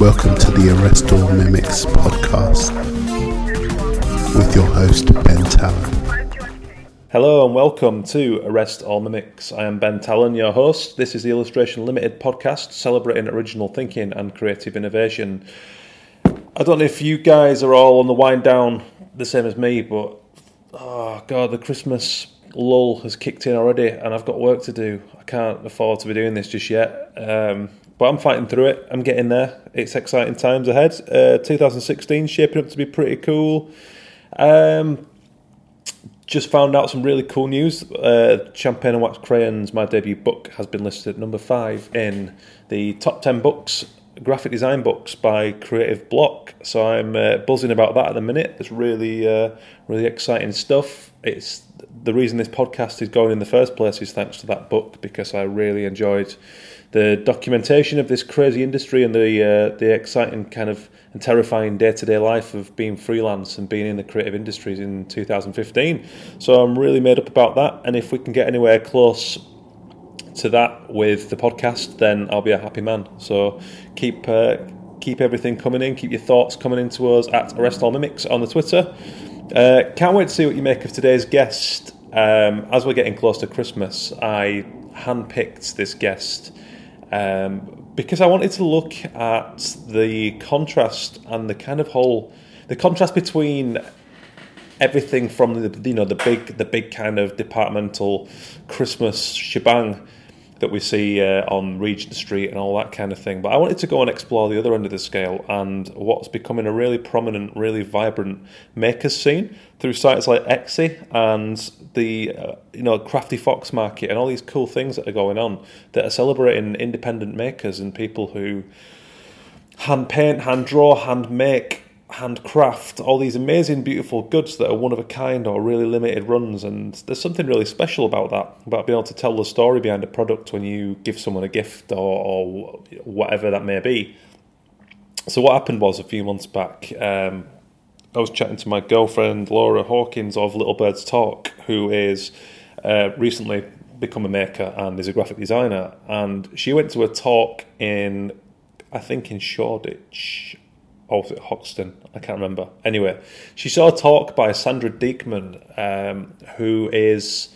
Welcome to the Arrest All Mimics podcast with your host, Ben Talon. Hello and welcome to Arrest All Mimics. I am Ben Talon, your host. This is the Illustration Limited podcast celebrating original thinking and creative innovation. I don't know if you guys are all on the wind down the same as me, but oh god, the Christmas lull has kicked in already and I've got work to do. I can't afford to be doing this just yet, but I'm fighting through it. I'm getting there. It's exciting times ahead. 2016 shaping up to be pretty cool. Just found out some really cool news. Champagne and Wax Crayons, my debut book, has been listed at number 5 in the top 10 books, graphic design books by Creative Block. So I'm buzzing about that at the minute. It's really exciting stuff. It's the reason this podcast is going in the first place is thanks to that book, because I really enjoyed the documentation of this crazy industry and the exciting kind of and terrifying day-to-day life of being freelance and being in the creative industries in 2015. So I'm really made up about that, and if we can get anywhere close to that with the podcast, then I'll be a happy man. So keep everything coming in, keep your thoughts coming in to us at Arrest All Mimics on the Twitter. Can't wait to see what you make of today's guest. As we're getting close to Christmas, I handpicked this guest because I wanted to look at the contrast and the contrast between everything from the big kind of departmental Christmas shebang that we see on Regent Street and all that kind of thing. But I wanted to go and explore the other end of the scale and what's becoming a really prominent, really vibrant maker's scene through sites like Etsy and the Crafty Fox Market and all these cool things that are going on that are celebrating independent makers and people who hand paint, hand draw, hand make, handcraft, all these amazing, beautiful goods that are one of a kind or really limited runs. And there's something really special about that, about being able to tell the story behind a product when you give someone a gift or whatever that may be. So what happened was, a few months back, I was chatting to my girlfriend, Laura Hawkins of Little Birds Talk, who is recently become a maker and is a graphic designer. And she went to a talk in Shoreditch, or was it Hoxton? I can't remember. Anyway, she saw a talk by Sandra Dieckmann, who is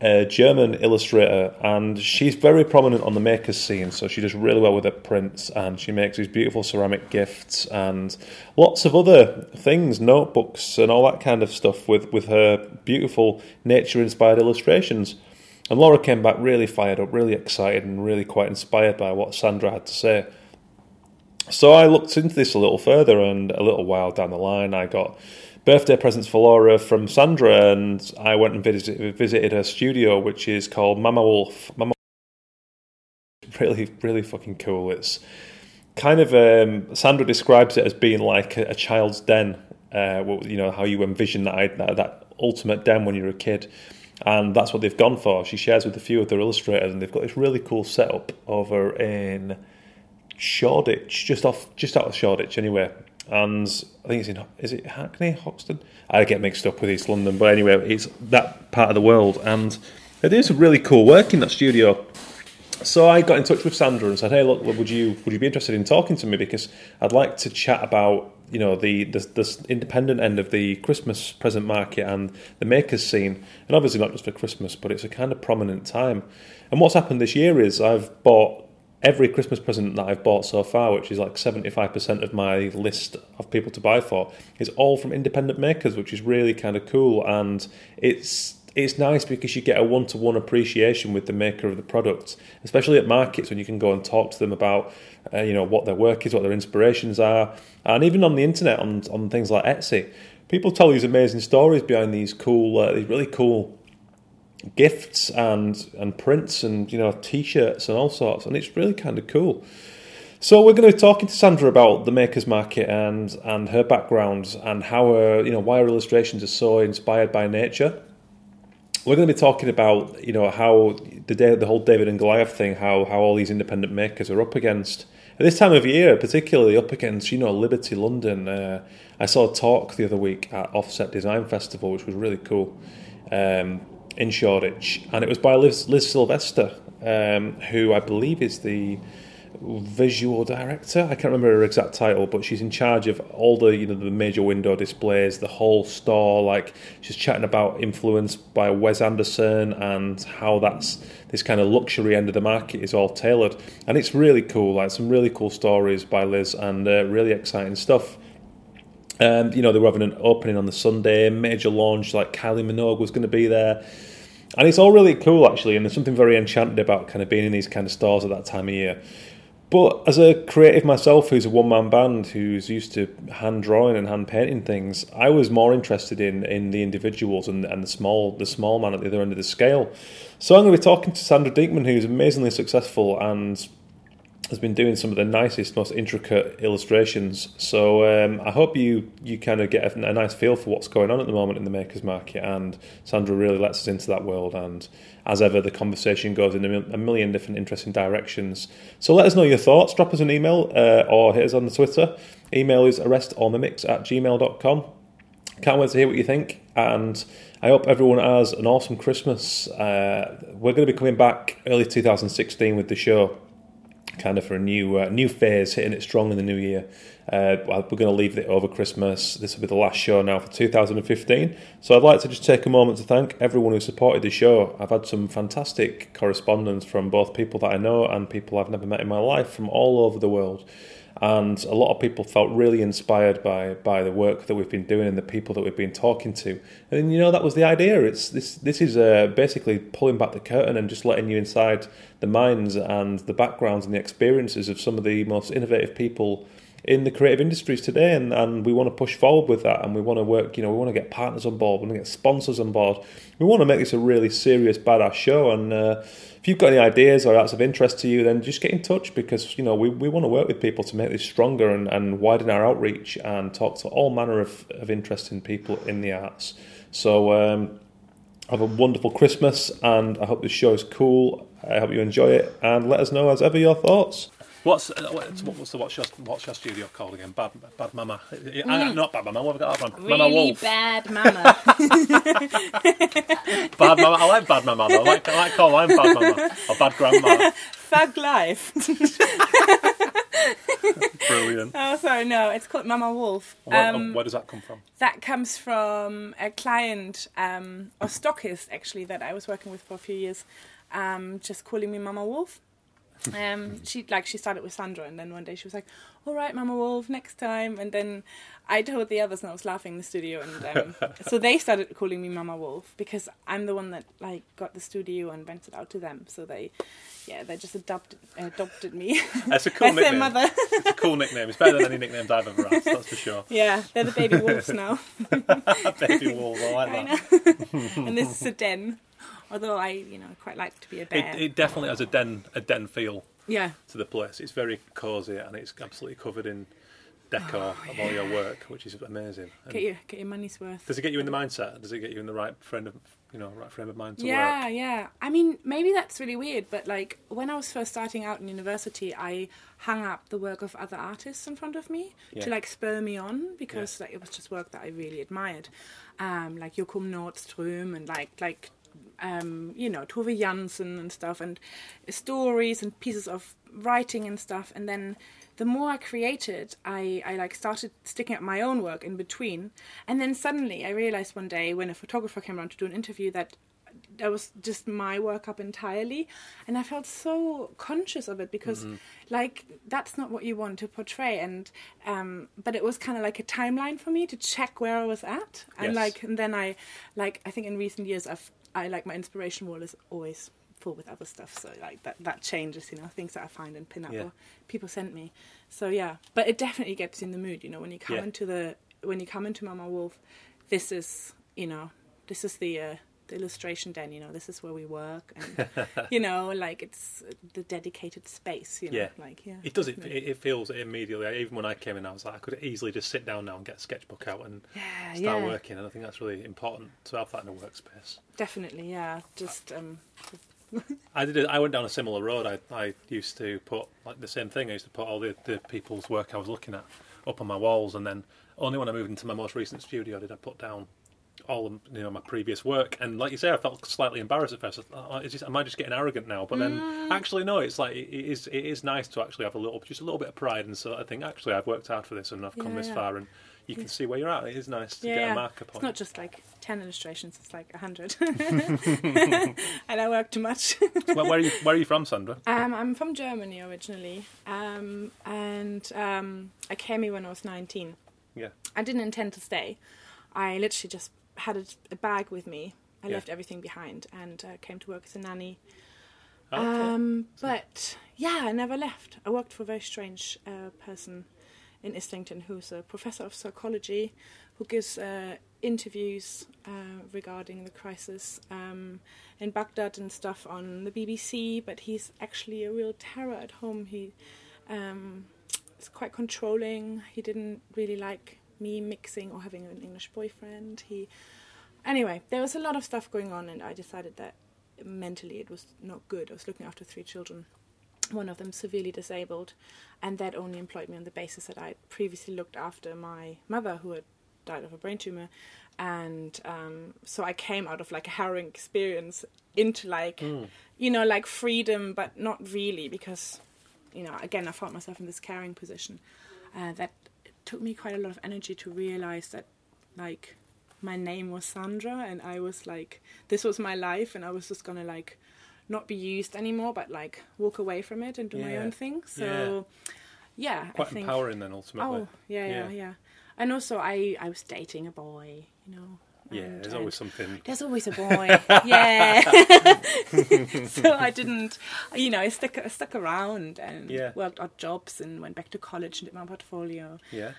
a German illustrator, and she's very prominent on the maker's scene, so she does really well with her prints, and she makes these beautiful ceramic gifts and lots of other things, notebooks and all that kind of stuff with her beautiful nature-inspired illustrations. And Laura came back really fired up, really excited, and really quite inspired by what Sandra had to say. So I looked into this a little further, and a little while down the line I got birthday presents for Laura from Sandra, and I went and visited her studio, which is called Mama Wolf. Mama Wolf is really, really fucking cool. It's kind of, Sandra describes it as being like a child's den, how you envision that ultimate den when you're a kid. And that's what they've gone for. She shares with a few of their illustrators, and they've got this really cool setup over in Shoreditch, just out of Shoreditch anyway, and I think it's is it Hackney, Hoxton? I get mixed up with East London, but anyway, it's that part of the world, and they do some really cool work in that studio. So I got in touch with Sandra and said, hey, look, would you be interested in talking to me, because I'd like to chat about the independent end of the Christmas present market and the makers scene, and obviously not just for Christmas, but it's a kind of prominent time. And what's happened this year is I've bought every Christmas present that I've bought so far, which is like 75% of my list of people to buy for, is all from independent makers, which is really kind of cool. And it's nice because you get a one-to-one appreciation with the maker of the product, especially at markets when you can go and talk to them about what their work is, what their inspirations are. And even on the internet, on things like Etsy, people tell these amazing stories behind these cool, these really cool gifts and prints and t-shirts and all sorts, and it's really kind of cool. So we're going to be talking to Sandra about the maker's market and her background and how her, why her illustrations are so inspired by nature. We're going to be talking about how the whole David and Goliath thing, how all these independent makers are up against at this time of year, particularly up against Liberty London. I saw a talk the other week at Offset Design Festival, which was really cool, in Shoreditch, and it was by Liz Sylvester, who I believe is the visual director. I can't remember her exact title, but she's in charge of all the, you know, the major window displays, the whole store. Like, she's chatting about influence by Wes Anderson and how that's this kind of luxury end of the market is all tailored, and it's really cool. Like, some really cool stories by Liz, and really exciting stuff. And you know, they were having an opening on the Sunday, major launch. Like, Kylie Minogue was going to be there. And it's all really cool, actually, and there's something very enchanted about kind of being in these kind of stores at that time of year. But as a creative myself, who's a one-man band, who's used to hand-drawing and hand-painting things, I was more interested in the individuals and the small man at the other end of the scale. So I'm going to be talking to Sandra Dieckmann, who's amazingly successful and has been doing some of the nicest, most intricate illustrations. So I hope you kind of get a nice feel for what's going on at the moment in the makers market, and Sandra really lets us into that world, and as ever the conversation goes in a million different interesting directions. So let us know your thoughts, drop us an email or hit us on the Twitter. Email is arrestallmimics@gmail.com. Can't wait to hear what you think, and I hope everyone has an awesome Christmas. We're going to be coming back early 2016 with the show, kind of for a new phase, hitting it strong in the new year. We're going to leave it over Christmas. This will be the last show now for 2015. So I'd like to just take a moment to thank everyone who supported the show. I've had some fantastic correspondence from both people that I know and people I've never met in my life from all over the world. And a lot of people felt really inspired by the work that we've been doing and the people that we've been talking to. And, you know, that was the idea. It's this is basically pulling back the curtain and just letting you inside the minds and the backgrounds and the experiences of some of the most innovative people in the creative industries today. And we want to push forward with that, and we want to work, you know, we want to get partners on board, we want to get sponsors on board. We want to make this a really serious, badass show. And if you've got any ideas or that's of interest to you, then just get in touch, because, you know, we want to work with people to make this stronger and widen our outreach and talk to all manner of interesting people in the arts. So have a wonderful Christmas, and I hope this show is cool. I hope you enjoy it, and let us know as ever your thoughts. What's your studio called again? Bad Mama. Not Bad Mama. What have we got? That really Mama Wolf. Bad Mama. Bad Mama. I like Bad Mama though. I like calling mine Bad Mama or Bad Grandma. Fag Life. Brilliant. Oh, sorry, no, it's called Mama Wolf. Where does that come from? That comes from a client or stockist actually that I was working with for a few years, just calling me Mama Wolf. She started with Sandra, and then one day she was like, all right, Mama Wolf, next time. And then I told the others, and I was laughing in the studio, and so they started calling me Mama Wolf, because I'm the one that, like, got the studio and rented out to them, so they just adopted me. That's a cool nickname. Their mother. It's a cool nickname. It's better than any nicknames I've ever had, that's for sure. Yeah, they're the baby wolves now. Baby wolves, I like that. And this is a den. Although I, you know, quite like to be a bear. It definitely has a den feel. Yeah. To the place. It's very cosy, and it's absolutely covered in decor of all your work, which is amazing. And get your money's worth. Does it get you in the mindset? Does it get you in the right frame of mind to work? Yeah. I mean, maybe that's really weird, but like when I was first starting out in university, I hung up the work of other artists in front of me to like spur me on, because like it was just work that I really admired, like Jockum Nordström and like. You know, Tove Janssen and stuff, and stories and pieces of writing and stuff. And then the more I created, I like started sticking up my own work in between. And then suddenly I realised one day when a photographer came around to do an interview that was just my work up entirely. And I felt so conscious of it, because like that's not what you want to portray. And but it was kind of like a timeline for me to check where I was at. And I think in recent years I like my inspiration wall is always full with other stuff, so like that changes, you know, things that I find and pin up or people send me. So yeah, but it definitely gets in the mood, you know, when you come into Mama Wolf. This is, you know, this is the illustration den, you know, this is where we work, and you know, like it's the dedicated space, you know, It does. It feels immediately. Even when I came in, I was like, I could easily just sit down now and get a sketchbook out and start working. And I think that's really important to have that in a workspace. Definitely, yeah. Just I went down a similar road. I used to put like the same thing. I used to put all the people's work I was looking at up on my walls, and then only when I moved into my most recent studio did I put down all, you know, my previous work, and like you say, I felt slightly embarrassed at first. I thought, oh, am I just getting arrogant now? But then actually no, it's like it is nice to actually have a little bit of pride, and so I think actually I've worked hard for this and I've come this far, and you can see where you're at. It is nice to get a marker point. It's not just like 10 illustrations, it's like 100. And I work too much. Well, where are you from, Sandra? I'm from Germany originally, and I came here when I was 19. Yeah. I didn't intend to stay. I literally just had a bag with me. I left everything behind and came to work as a nanny. Okay. But yeah, I never left. I worked for a very strange person in Islington, who's a professor of psychology, who gives interviews regarding the crisis in Baghdad and stuff on the BBC, but he's actually a real terror at home. He is quite controlling. He didn't really like me mixing or having an English boyfriend. Anyway, there was a lot of stuff going on, and I decided that mentally it was not good. I was looking after 3 children, one of them severely disabled, and that only employed me on the basis that I previously looked after my mother, who had died of a brain tumour, and so I came out of like a harrowing experience into like like freedom, but not really, because again I found myself in this caring position that took me quite a lot of energy to realise that like my name was Sandra, and I was like, this was my life, and I was just gonna like not be used anymore, but like walk away from it and do my own thing. So yeah, quite empowering then ultimately. Oh yeah. And also I was dating a boy, there's always something. There's always a boy. So I didn't, I stuck around and worked odd jobs and went back to college and did my portfolio. Yeah.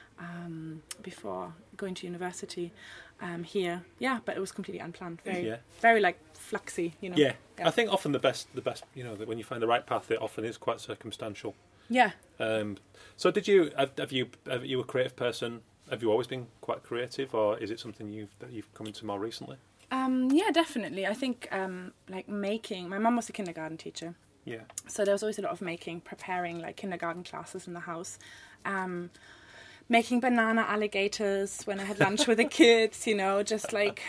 Before going to university here. Yeah, but it was completely unplanned. Very like fluxy, Yeah. I think often the best, when you find the right path, it often is quite circumstantial. Yeah. So did you have you a creative person? Have you always been quite creative, or is it something that you've come into more recently? Yeah, definitely. I think like making. My mum was a kindergarten teacher. Yeah. So there was always a lot of making, preparing like kindergarten classes in the house, making banana alligators when I had lunch with the kids. Just like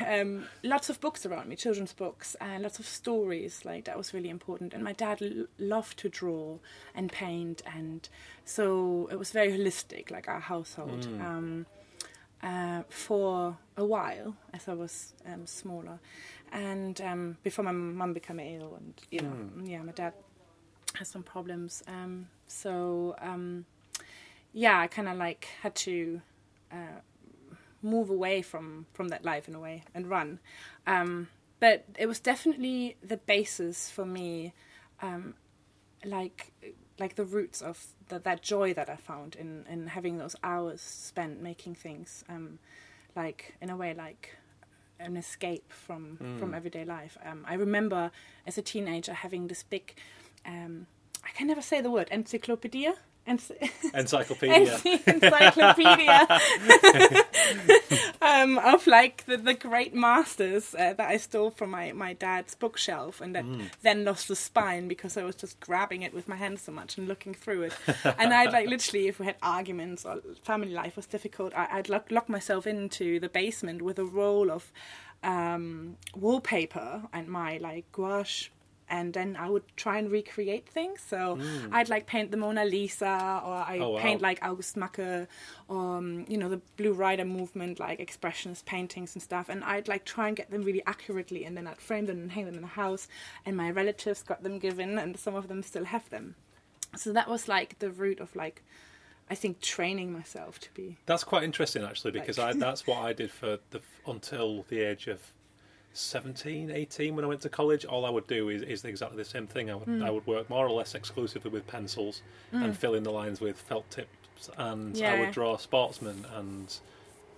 lots of books around me, children's books, and lots of stories. Like that was really important. And my dad loved to draw and paint, and so it was very holistic, like our household. For a while, as I was smaller, and before my mum became ill, and my dad has some problems. I kind of like had to move away from that life in a way and run. But it was definitely the basis for me, like the roots of that joy that I found in having those hours spent making things, like in a way like an escape from everyday life. I remember as a teenager having this big, I can never say the word, encyclopedia. Encyclopedia of like the great masters that I stole from my dad's bookshelf, and that then lost the spine because I was just grabbing it with my hands so much and looking through it. And I'd like literally, if we had arguments or family life was difficult, I'd lock myself into the basement with a roll of wallpaper and my like gouache. And then I would try and recreate things. So I'd like paint the Mona Lisa, or paint like August Macke, or the Blue Rider movement, like expressionist paintings and stuff. And I'd like try and get them really accurately, and then I'd frame them and hang them in the house. And my relatives got them given, and some of them still have them. So that was like the root of like, I think, training myself to be. That's quite interesting actually, because like... that's what I did for until the age of 17, 18, when I went to college. All I would do is exactly the same thing. I would work more or less exclusively with pencils and fill in the lines with felt tips, and I would draw sportsmen and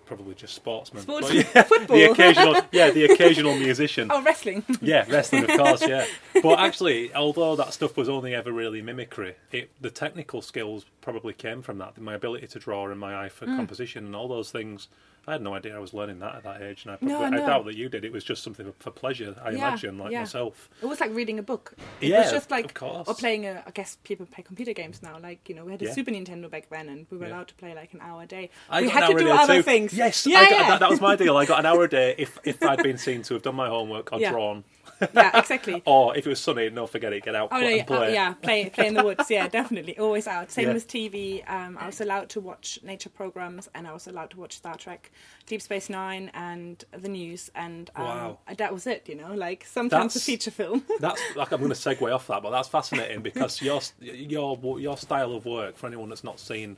probably just sportsmen. Football. The occasional musician. Oh, wrestling. Yeah, wrestling, of course, yeah. But actually, although that stuff was only ever really mimicry, the technical skills probably came from that. My ability to draw and my eye for composition and all those things I had no idea I was learning that at that age, and I doubt that you did. It was just something for pleasure, I imagine, myself. It was like reading a book. Or playing I guess people play computer games now. Like, you know, we had a Super Nintendo back then, and we were allowed to play like an hour a day. We had to do other things. Yes, yeah, that was my deal. I got an hour a day if I'd been seen to have done my homework or drawn. Yeah, exactly. Or if it was sunny, no, forget it, get out and play. Play in the woods, definitely. Always out. Same as TV. I was allowed to watch nature programmes, and I was allowed to watch Star Trek, Deep Space Nine, and the news, and that was it, you know, like sometimes a feature film. That's like, I'm going to segue off that, but that's fascinating because your style of work, for anyone that's not seen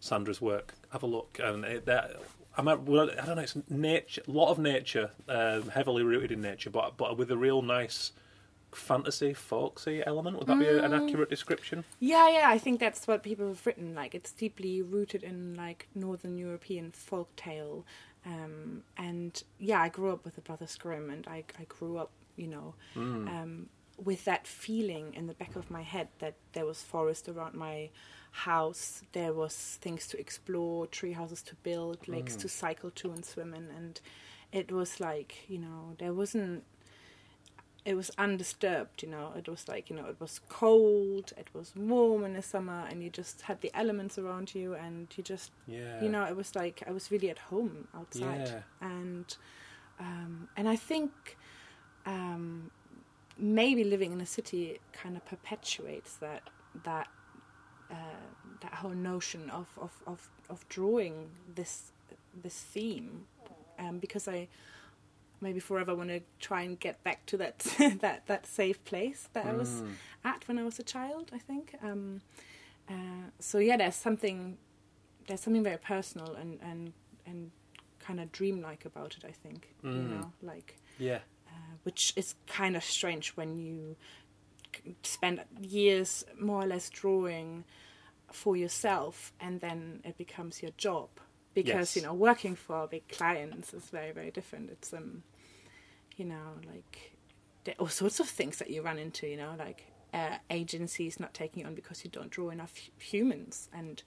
Sandra's work, have a look. And I don't know, it's nature, a lot of nature, heavily rooted in nature, but with a real nice fantasy, folksy element. Would that be an accurate description? Yeah, I think that's what people have written. Like, it's deeply rooted in like Northern European folk tale, and I grew up with the Brothers Grimm, and I grew up, you know, with that feeling in the back of my head that there was forest around my house, there was things to explore, tree houses to build, lakes to cycle to and swim in, and it was like, you know, it was undisturbed, you know, it was like, you know, it was cold, it was warm in the summer, and you just had the elements around you, and you just, you know, it was like I was really at home outside, and I think maybe living in a city kind of perpetuates that whole notion of drawing this theme, because I maybe forever want to try and get back to that that safe place that I was at when I was a child, I think. There's something very personal and kind of dreamlike about it, I think. You know, like which is kind of strange when you spend years more or less drawing for yourself, and then it becomes your job, because you know, working for big clients is very, very different. It's you know, like there are all sorts of things that you run into, you know, like agencies not taking you on because you don't draw enough humans, and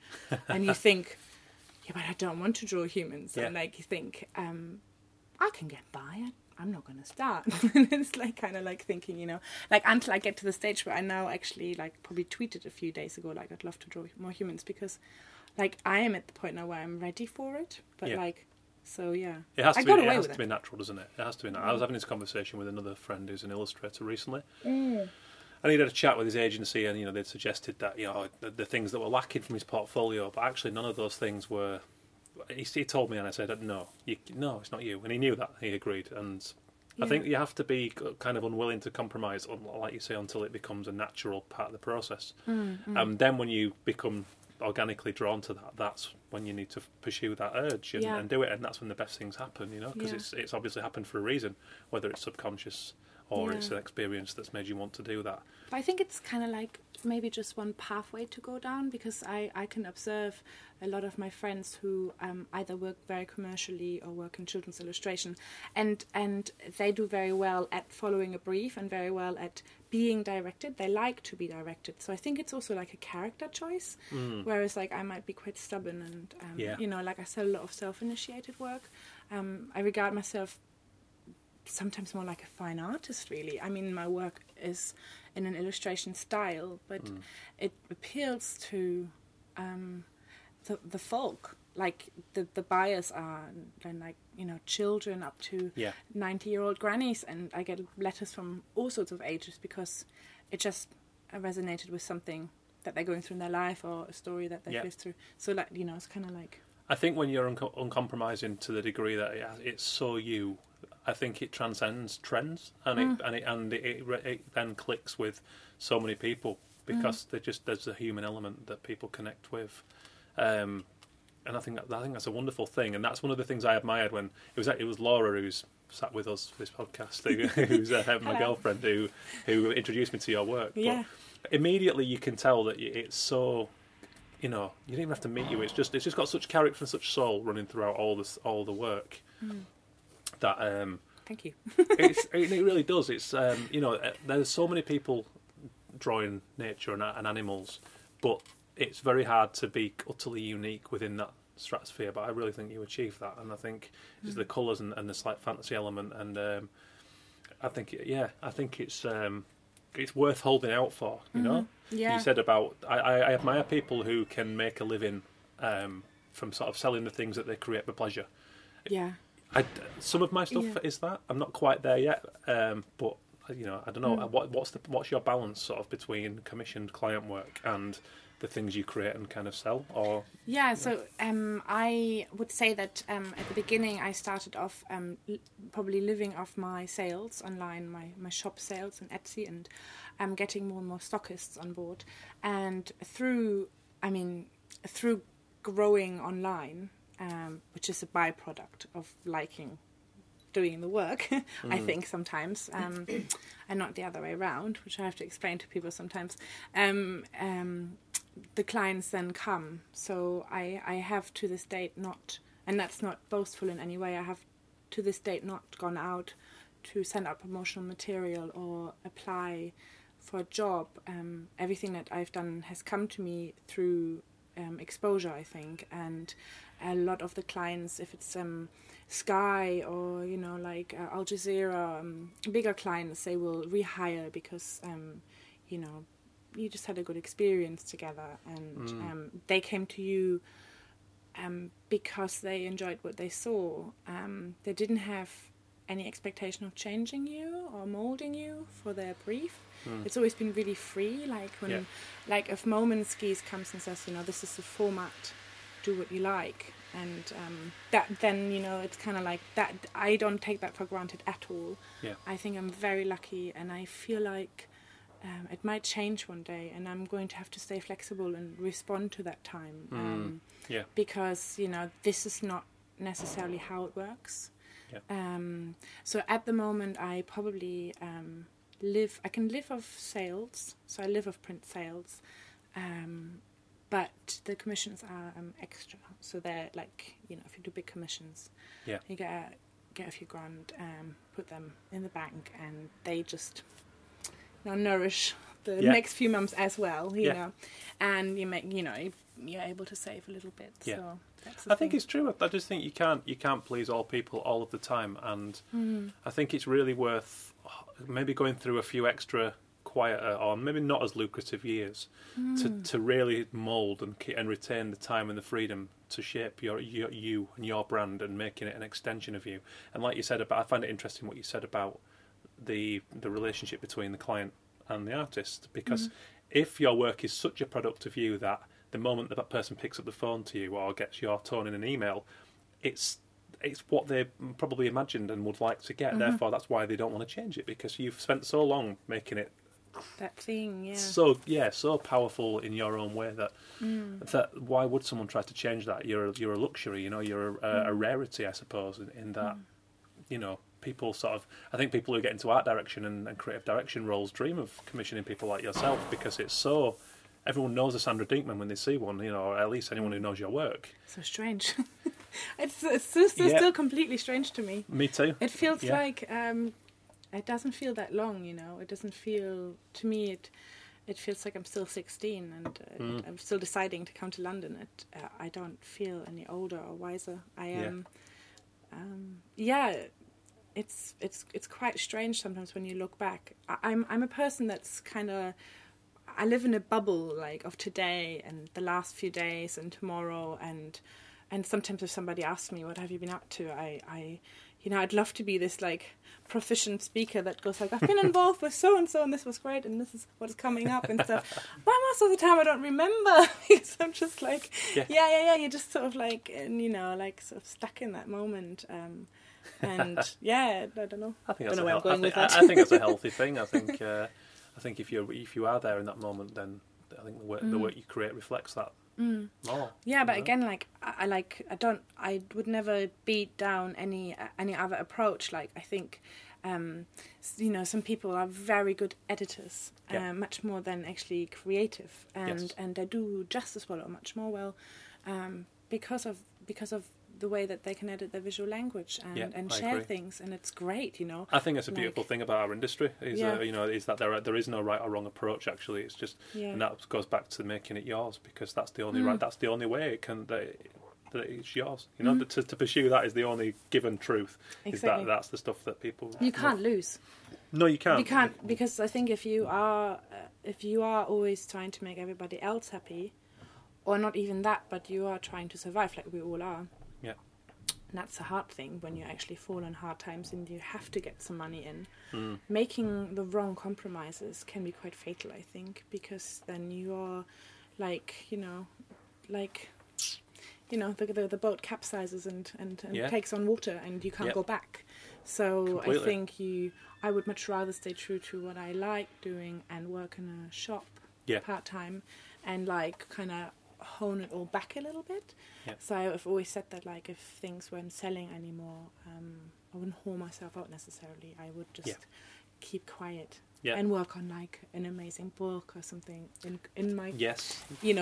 you think, but I don't want to draw humans, and like you think, I can get by, I'm not going to start. It's like kind of like thinking, you know, like until I get to the stage where I now actually like probably tweeted a few days ago, like I'd love to draw more humans, because like I am at the point now where I'm ready for it. But like, so yeah, it has to be natural, doesn't it? It has to be natural. I was having this conversation with another friend who's an illustrator recently. And he'd had a chat with his agency, and, you know, they'd suggested that, you know, the things that were lacking from his portfolio, but actually none of those things were... He told me, and I said, no, it's not you. And he knew that. He agreed. And I think you have to be kind of unwilling to compromise, like you say, until it becomes a natural part of the process. And then when you become organically drawn to that, that's when you need to pursue that urge and do it. And that's when the best things happen, you know, because it's obviously happened for a reason, whether it's subconscious or it's an experience that's made you want to do that. But I think it's kind of like maybe just one pathway to go down, because I can observe a lot of my friends who either work very commercially or work in children's illustration, and they do very well at following a brief and very well at being directed. They like to be directed. So I think it's also like a character choice, whereas like I might be quite stubborn, and you know, like I sell a lot of self-initiated work. I regard myself sometimes more like a fine artist, really. I mean, my work is in an illustration style, but it appeals to the folk. Like the buyers are then, like, you know, children up to 90-year-old grannies, and I get letters from all sorts of ages because it just resonated with something that they're going through in their life, or a story that they've lived through. So, like, you know, it's kind of like, I think when you're uncompromising to the degree that it's so you, I think it transcends trends, and it then clicks with so many people, because there's a human element that people connect with, and I think that's a wonderful thing, and that's one of the things I admired when it was Laura who's sat with us for this podcast, who's my girlfriend, who introduced me to your work. Yeah. But immediately you can tell that it's so, you know, you don't even have to meet you. It's just got such character and such soul running throughout all the work. That thank you. it really does. It's you know, there's so many people drawing nature and animals, but it's very hard to be utterly unique within that stratosphere, but I really think you achieved that, and I think it's the colours and the slight fantasy element, and I think it's worth holding out for, you know. Yeah. You said about I admire people who can make a living from sort of selling the things that they create for pleasure. Yeah. Some of my stuff is that I'm not quite there yet, but you know, I don't know what's your balance sort of between commissioned client work and the things you create and kind of sell, or I would say that at the beginning I started off probably living off my sales online, my shop sales and Etsy, and getting more and more stockists on board, and through growing online, which is a byproduct of liking doing the work, I think sometimes, and not the other way around, which I have to explain to people sometimes. The clients then come, so I have to this date not, and that's not boastful in any way, I have to this date not gone out to send out promotional material or apply for a job. Everything that I've done has come to me through exposure, I think, and a lot of the clients, if it's Sky or Al Jazeera, bigger clients, they will rehire because you just had a good experience together, and they came to you because they enjoyed what they saw. They didn't have any expectation of changing you or molding you for their brief. It's always been really free. Like when, if Moment Skis comes and says, this is the format, do what you like. And it's kind of like that. I don't take that for granted at all. Yeah. I think I'm very lucky, and I feel like it might change one day, and I'm going to have to stay flexible and respond to that time. Because this is not necessarily how it works. Yeah. So at the moment, I probably I can live off sales, so I live off print sales. But the commissions are extra, so they're like, if you do big commissions, you get a few grand, put them in the bank, and they just nourish the next few months as well, you know, and you make you're able to save a little bit. Yeah. So that's the thing. I think it's true. I just think you can't please all people all of the time, and I think it's really worth maybe going through a few extra, quieter or maybe not as lucrative years to really mould and retain the time and the freedom to shape you and your brand and making it an extension of you. And like you said about, I find it interesting what you said about the relationship between the client and the artist, because if your work is such a product of you that the moment that person picks up the phone to you or gets your tone in an email, it's what they probably imagined and would like to get. Therefore, that's why they don't want to change it, because you've spent so long making it that thing, so powerful in your own way that that why would someone try to change that? You're a luxury, you're a rarity, I suppose, in that people sort of, I think people who get into art direction and creative direction roles dream of commissioning people like yourself, because it's so, everyone knows a Sandra Dieckmann when they see one, or at least anyone who knows your work. So strange. It's still completely strange to me. Me too. It feels like it doesn't feel that long, It doesn't feel, to me, it feels like I'm still 16 and I'm still deciding to come to London. I don't feel any older or wiser. I am, it's quite strange sometimes when you look back. I'm a person that's kind of, I live in a bubble like of today and the last few days and tomorrow, and sometimes if somebody asks me, what have you been up to? I'd love to be this like proficient speaker that goes like, I've been involved with so and so, and this was great, and this is what's coming up and stuff. But most of the time I don't remember, because I'm just like, You're just sort of like, and sort of stuck in that moment. I don't know. I think that's I think that's a healthy thing. I think if you are there in that moment, then I think the work you create reflects that. Yeah, but again, I would never beat down any other approach. Like, I think, some people are very good editors, much more than actually creative, and they do just as well or much more well, because of the way that they can edit their visual language and share things, and it's great, I think that's a beautiful thing about our industry is is that there is no right or wrong approach, actually. It's just and that goes back to making it yours, because that's the only way it can, that it's yours. You know, to pursue that is the only given truth. Exactly. Is that's the stuff that people you can't lose. No, you can't. You can't, because I think if you are always trying to make everybody else happy, or not even that, but you are trying to survive, like we all are. Yeah. And that's a hard thing when you actually fall on hard times and you have to get some money in. Mm. Making the wrong compromises can be quite fatal, I think, because then you're like the boat capsizes and takes on water and you can't go back. So completely. I think I would much rather stay true to what I like doing and work in a shop part-time and like kind of hone it all back a little bit. Yep. So I've always said that, like, if things weren't selling anymore, I wouldn't haul myself out necessarily. I would just keep quiet and work on like an amazing book or something in my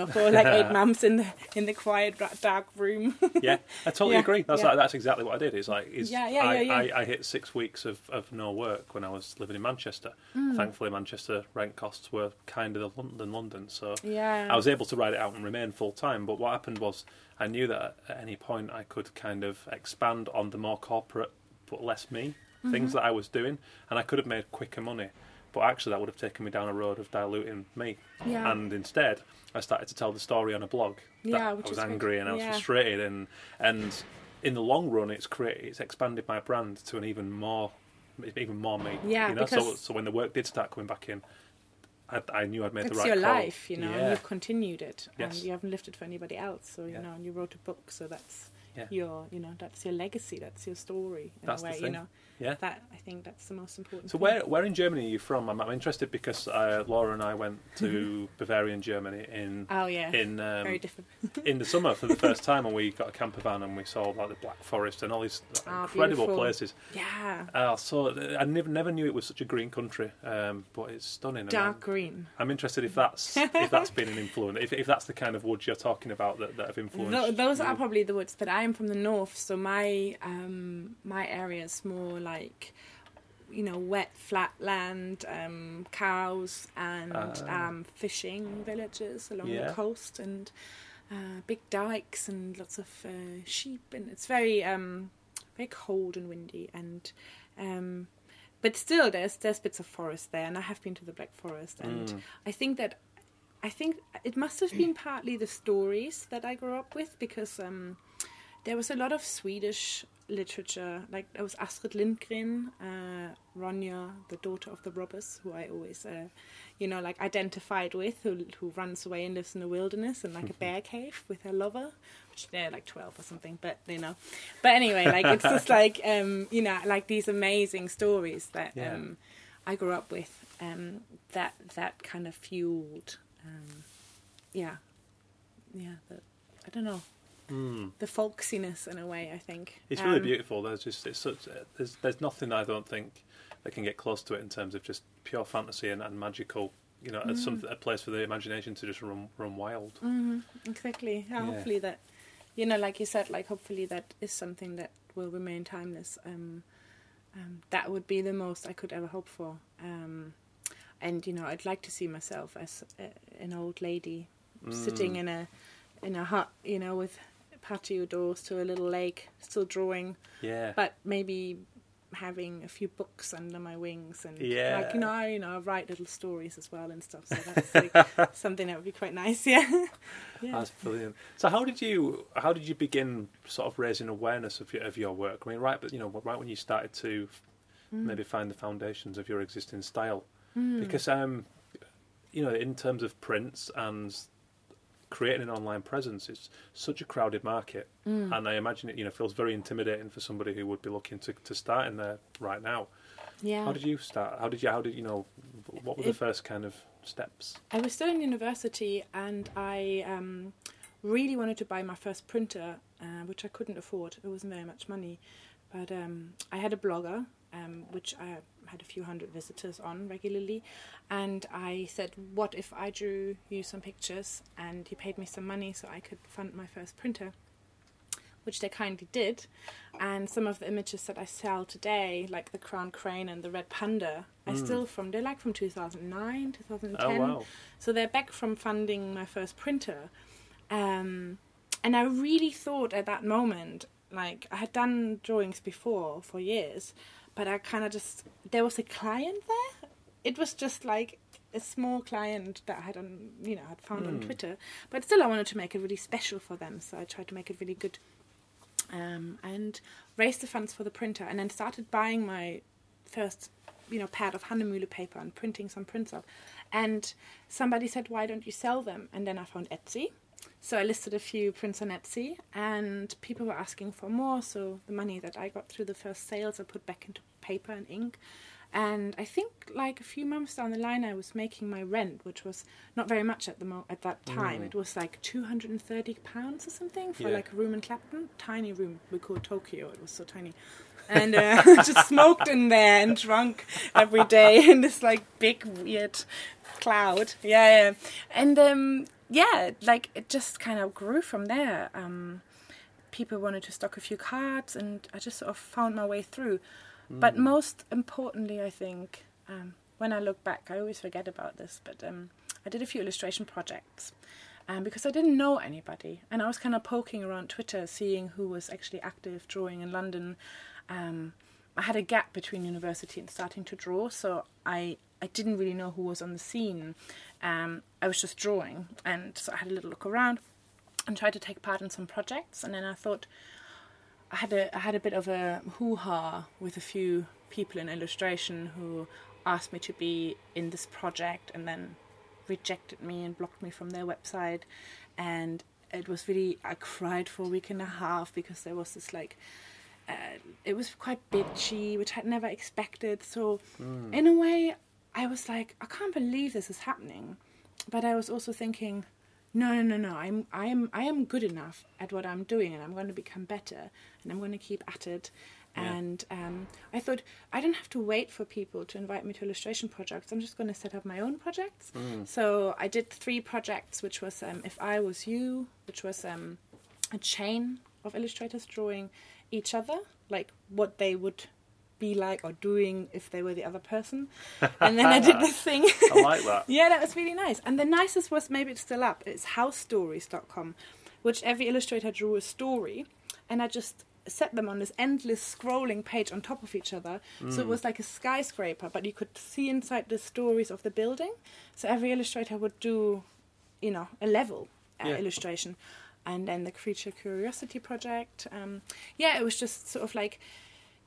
for like 8 months in the quiet dark room. Yeah, I totally agree. That's exactly what I did. It's like I hit 6 weeks of no work when I was living in Manchester. Thankfully, Manchester rent costs were kinder than London, so I was able to ride it out and remain full time. But what happened was I knew that at any point I could kind of expand on the more corporate but less me things that I was doing, and I could have made quicker money. But actually, that would have taken me down a road of diluting me. Yeah. And instead, I started to tell the story on a blog. Yeah, which I was angry and I was frustrated. And in the long run, it's expanded my brand to an even more me. Yeah, you know? So when the work did start coming back in, I knew I'd made the right call. It's your life, you know, and you've continued it. Yes. And you haven't lived it for anybody else. So, you know, and you wrote a book, so that's... Yeah. That's your legacy, that's your story in a way, you know. Yeah. That, I think that's the most important thing. So where in Germany are you from? I'm interested because Laura and I went to Bavarian Germany very different. in the summer for the first time, and we got a camper van and we saw like the Black Forest and all these incredible places. Yeah. So I never knew it was such a green country, but it's stunning. Dark green. I'm interested if that's been an influence, if that's the kind of woods you're talking about that have influenced. Those are probably the woods, but I am from the north, so my area is more like, you know, wet, flat land, cows and fishing villages along the coast and big dikes and lots of sheep, and it's very very cold and windy, and but still there's bits of forest there, and I have been to the Black Forest, and I think it must have been partly the stories that I grew up with, because there was a lot of Swedish literature, like there was Astrid Lindgren, Ronja, the daughter of the robbers, who I always, identified with, who runs away and lives in the wilderness in like a bear cave with her lover, which they're like 12 or something, but you know. But anyway, like it's just like like these amazing stories that I grew up with, that kind of fueled, I don't know. The folksiness in a way, I think. It's really beautiful. There's nothing, I don't think, that can get close to it in terms of just pure fantasy and magical, you know, a place for the imagination to just run wild. Exactly. Hopefully that, you know, like you said, like hopefully that is something that will remain timeless. That would be the most I could ever hope for. And, you know, I'd like to see myself as an old lady sitting in a hut, you know, with patio doors to a little lake, still drawing, but maybe having a few books under my wings, and like, you know, I write little stories as well and stuff, so that's like something that would be quite nice. That's brilliant. So how did you begin sort of raising awareness of your work? I mean, right when you started to maybe find the foundations of your existing style, because you know, in terms of prints and creating an online presence, it's such a crowded market, and I imagine it, you know, feels very intimidating for somebody who would be looking to start in there right now. Yeah. How did you start? What were the first kind of steps? I was still in university, and I really wanted to buy my first printer, which I couldn't afford. It wasn't very much money, but I had a blogger, which I had a few hundred visitors on regularly, and I said, what if I drew you some pictures? And he paid me some money so I could fund my first printer, which they kindly did. And some of the images that I sell today, like the crowned crane and the red panda, are still from 2009, 2010. Oh, wow. So they're back from funding my first printer. And I really thought at that moment, like, I had done drawings before for years, but I kind of just, there was a client there. It was just like a small client that I had on, you know, I'd found on Twitter. But still, I wanted to make it really special for them, so I tried to make it really good. And raised the funds for the printer, and then started buying my first, you know, pad of Hannemühle paper and printing some prints up. And somebody said, why don't you sell them? And then I found Etsy. So I listed a few prints on Etsy, and people were asking for more. So the money that I got through the first sales, I put back into paper and ink. And I think like a few months down the line, I was making my rent, which was not very much at that time. It was like £230 or something for like a room in Clapton, tiny room we called Tokyo. It was so tiny, and just smoked in there and drunk every day in this like big weird cloud. Yeah, yeah, and yeah, like it just kind of grew from there. People wanted to stock a few cards, and I just sort of found my way through. But most importantly, I think, when I look back, I always forget about this, but I did a few illustration projects because I didn't know anybody. And I was kind of poking around Twitter, seeing who was actually active drawing in London. I had a gap between university and starting to draw, so I didn't really know who was on the scene. I was just drawing, and so I had a little look around and tried to take part in some projects. And then I thought, I had a bit of a hoo-ha with a few people in illustration who asked me to be in this project and then rejected me and blocked me from their website. And it was really, I cried for a week and a half because there was this like, it was quite bitchy, which I'd never expected. So in a way, I was like, I can't believe this is happening. But I was also thinking, No. I am good enough at what I'm doing, and I'm going to become better, and I'm going to keep at it. Yeah. And I thought I don't have to wait for people to invite me to illustration projects. I'm just going to set up my own projects. So I did 3 projects, which was If I Was You, which was a chain of illustrators drawing each other, like what they would be like or doing if they were the other person. And then I did this thing. I like that. Yeah, that was really nice. And the nicest was, maybe it's still up, it's housestories.com, which every illustrator drew a story, and I just set them on this endless scrolling page on top of each other. So it was like a skyscraper, but you could see inside the stories of the building. So every illustrator would do, you know, a level illustration. And then the Creature Curiosity project. It was just sort of like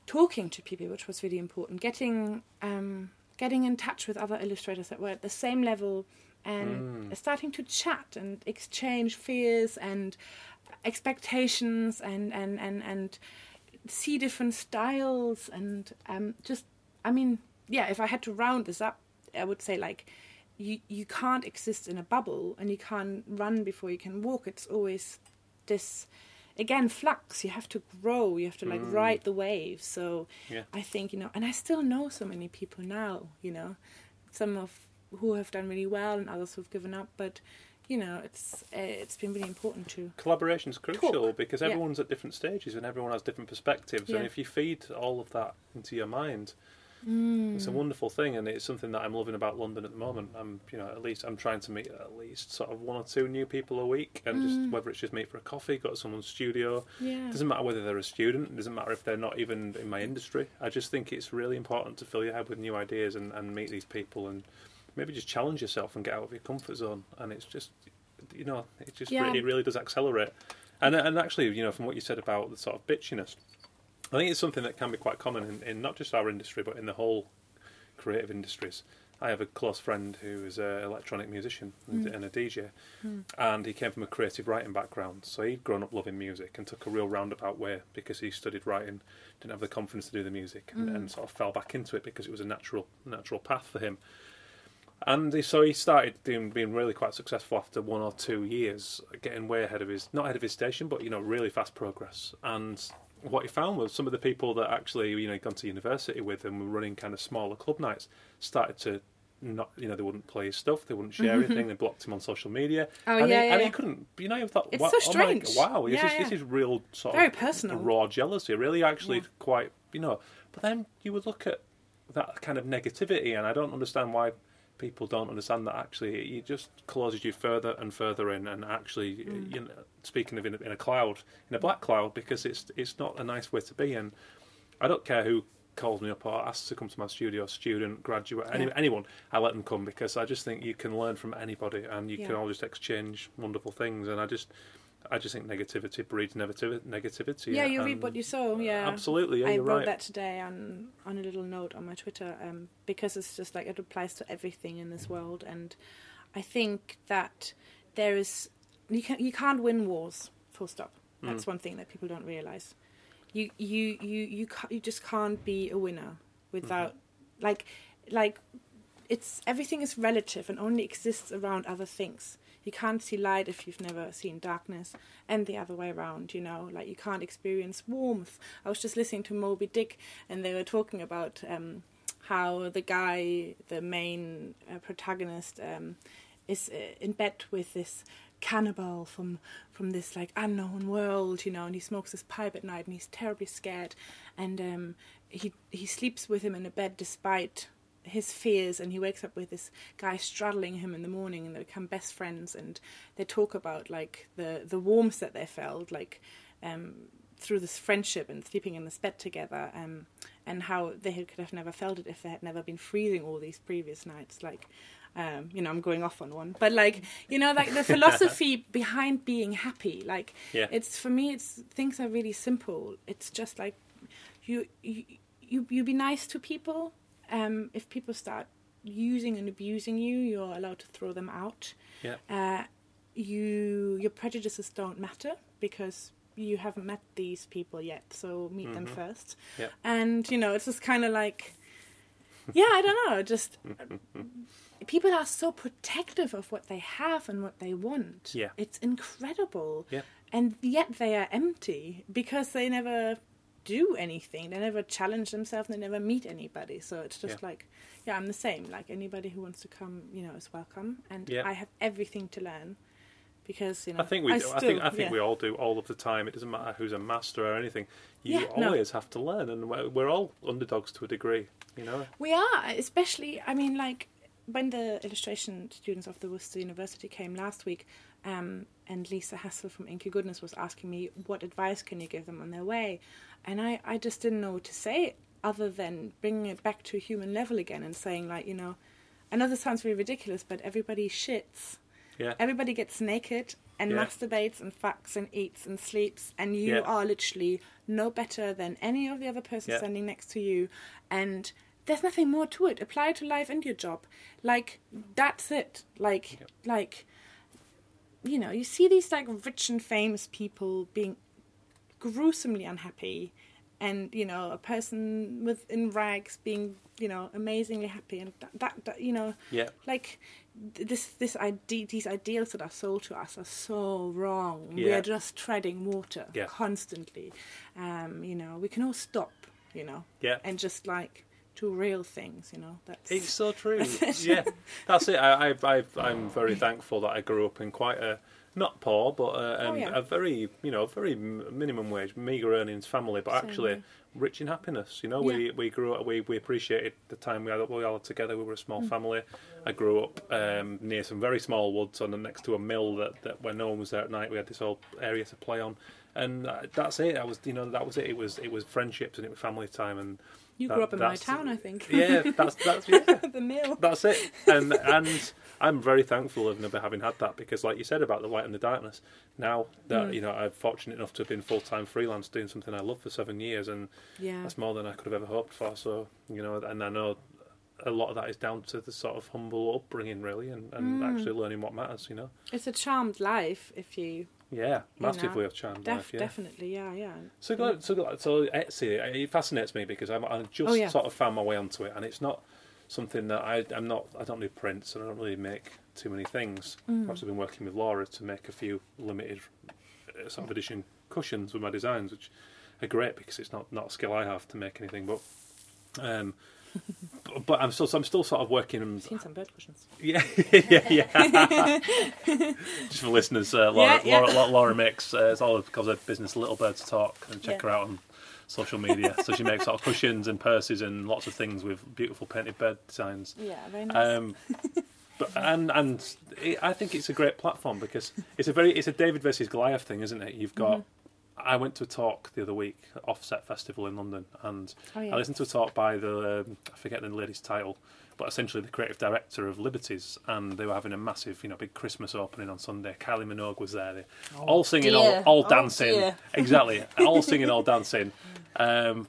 talking to people, which was really important, getting in touch with other illustrators that were at the same level, and starting to chat and exchange fears and expectations and see different styles and if I had to round this up, I would say like you can't exist in a bubble, and you can't run before you can walk. It's always this, again, flux. You have to grow. You have to like ride the wave. So I think, you know, and I still know so many people now, you know, some of who have done really well and others who've given up. But, you know, it's been really important to... Collaboration's crucial because everyone's at different stages and everyone has different perspectives. And if you feed all of that into your mind, it's a wonderful thing. And it's something that I'm loving about London at the moment. I'm, you know, I'm trying to meet at least sort of 1 or 2 new people a week, and just whether it's just meet for a coffee, go to someone's studio. It doesn't matter whether they're a student, it doesn't matter if they're not even in my industry. I just think it's really important to fill your head with new ideas and meet these people, and maybe just challenge yourself and get out of your comfort zone. And it's just, you know, it just really does accelerate. And actually, you know, from what you said about the sort of bitchiness, I think it's something that can be quite common in not just our industry, but in the whole creative industries. I have a close friend who is an electronic musician and a DJ, and he came from a creative writing background. So he'd grown up loving music and took a real roundabout way because he studied writing, didn't have the confidence to do the music, and sort of fell back into it because it was a natural path for him. And so he started being really quite successful after 1 or 2 years, getting way ahead of his, not ahead of his station, but, you know, really fast progress. And what he found was some of the people that actually, you know, he'd gone to university with and were running kind of smaller club nights started to not, you know, they wouldn't play his stuff, they wouldn't share anything, they blocked him on social media. He couldn't, you know, he thought, it's so strange. Oh my, wow, this is real sort very of personal, raw jealousy, really, actually quite, you know. But then you would look at that kind of negativity, and I don't understand why people don't understand that actually it just closes you further and further in, and actually, you know, speaking of in a cloud, in a black cloud, because it's not a nice way to be. And I don't care who calls me up or asks to come to my studio, student, graduate, anyone, I let them come, because I just think you can learn from anybody, and you can all just exchange wonderful things. And I just think negativity breeds negativity. Yeah, you reap what you sow. Yeah, absolutely. Yeah, I wrote that today on a little note on my Twitter, because it's just like it applies to everything in this world. And I think that there is you can't win wars. Full stop. That's one thing that people don't realize. You just can't be a winner without like it's everything is relative and only exists around other things. You can't see light if you've never seen darkness, and the other way around, you know. Like, you can't experience warmth. I was just listening to Moby Dick, and they were talking about how the main protagonist, is in bed with this cannibal from this like unknown world, you know, and he smokes his pipe at night, and he's terribly scared, and he sleeps with him in a bed despite his fears, and he wakes up with this guy straddling him in the morning, and they become best friends, and they talk about like the warmth that they felt like through this friendship and sleeping in this bed together, and how they could have never felt it if they had never been freezing all these previous nights. Like, you know, I'm going off on one, but like, you know, like the philosophy behind being happy, like it's, for me, it's things are really simple. It's just like you be nice to people. If people start using and abusing you, you're allowed to throw them out. Yeah. Your prejudices don't matter, because you haven't met these people yet, so meet them first. Yeah. And, you know, it's just kind of like, yeah, I don't know, just people are so protective of what they have and what they want. Yeah. It's incredible. Yeah. And yet they are empty, because they never do anything, they never challenge themselves, they never meet anybody. So it's just like, yeah, I'm the same. Like, anybody who wants to come, you know, is welcome. And I have everything to learn, because, you know, I think we all do all of the time. It doesn't matter who's a master or anything. You always have to learn, and we're all underdogs to a degree, you know. We are, especially, I mean, like, when the illustration students of the Worcester University came last week, and Lisa Hassel from Inky Goodness was asking me, what advice can you give them on their way? And I just didn't know what to say, other than bringing it back to a human level again and saying, like, you know, I know this sounds very ridiculous, but everybody shits. Yeah. Everybody gets naked and masturbates and fucks and eats and sleeps, and you are literally no better than any of the other person standing next to you. And there's nothing more to it. Apply to life and your job. Like, that's it. Like, you know, you see these, like, rich and famous people being gruesomely unhappy, and, you know, a person in rags being, you know, amazingly happy. And that you know, like, these ideals that are sold to us are so wrong. Yeah. We are just treading water constantly. You know, we can all stop, you know, and just, like, to real things, you know. It's so true. That's it. I'm very thankful that I grew up in quite a, not poor, but a very, you know, very minimum wage, meagre earnings family, but actually rich in happiness. You know, we grew up, we appreciated the time we all had together. We were a small family. I grew up near some very small woods, and next to a mill that when no one was there at night, we had this whole area to play on, and that's it. That was it. It was friendships, and it was family time, and you grew up in my town, I think. Yeah, that's the mill. That's it. And I'm very thankful of never having had that, because, like you said about the light and the darkness, now that you know, I'm fortunate enough to have been full-time freelance doing something I love for 7 years, and that's more than I could have ever hoped for. So, you know, and I know a lot of that is down to the sort of humble upbringing, really, and actually learning what matters. You know, it's a charmed life if you. Yeah, massively, you know, charmed life. Yeah. Definitely, yeah. So Etsy, it fascinates me, because I just sort of found my way onto it, and it's not something that I don't do prints, and I don't really make too many things. Perhaps I've been working with Laura to make a few limited sort of edition cushions with my designs, which are great, because it's not a skill I have to make anything, but. But I'm still sort of working. I've seen some bird cushions. Yeah. Just for listeners, Laura makes. It's all because her business, Little Birds Talk, and check her out on social media. So she makes sort of cushions and purses and lots of things with beautiful painted bird designs. Yeah, very nice. But and it, I think it's a great platform because it's a very David versus Goliath thing, isn't it? You've got. Mm-hmm. I went to a talk the other week at Offset Festival in London, and I listened to a talk by the I forget the lady's title, but essentially the creative director of Liberties, and they were having a massive, you know, big Christmas opening on Sunday. Kylie Minogue was there, they, all singing, all dancing, exactly, all singing, all dancing. But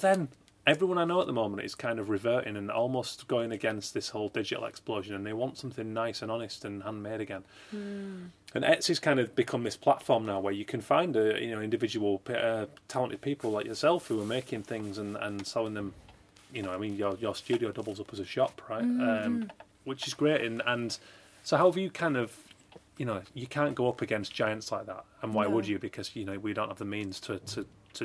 then everyone I know at the moment is kind of reverting and almost going against this whole digital explosion, and they want something nice and honest and handmade again. Mm. And Etsy's kind of become this platform now where you can find a, you know, individual talented people like yourself who are making things and selling them. You know, I mean, your studio doubles up as a shop, right? Mm-hmm. Which is great. And so, how have you kind of, you know, you can't go up against giants like that, and why would you? Because, you know, we don't have the means to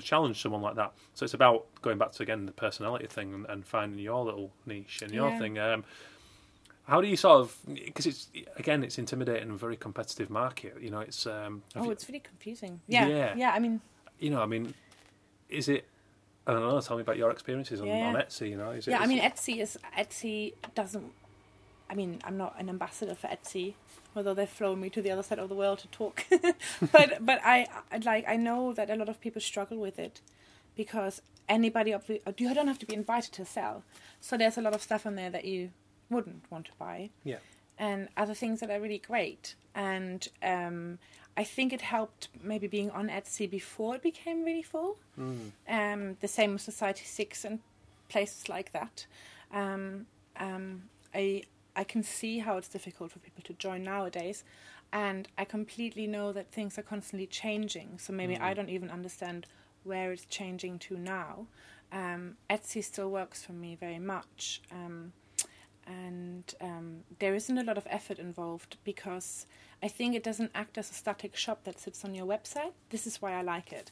challenge someone like that. So it's about going back to, again, the personality thing and finding your little niche and your thing. How do you sort of, because it's, again, it's intimidating and a very competitive market, you know, it's... it's really confusing. Yeah, I mean... You know, I mean, is it, I don't know, tell me about your experiences on Etsy, you know. Is it, I mean, Etsy doesn't, I mean, I'm not an ambassador for Etsy, although they've flown me to the other side of the world to talk. But I know that a lot of people struggle with it because anybody, you don't have to be invited to sell. So there's a lot of stuff on there that you wouldn't want to buy. Yeah. And other things that are really great. And I think it helped maybe being on Etsy before it became really full. Mm. The same with Society Six and places like that. I can see how it's difficult for people to join nowadays, and I completely know that things are constantly changing, so maybe I don't even understand where it's changing to now. Etsy still works for me very much, and there isn't a lot of effort involved because I think it doesn't act as a static shop that sits on your website. This is why I like it,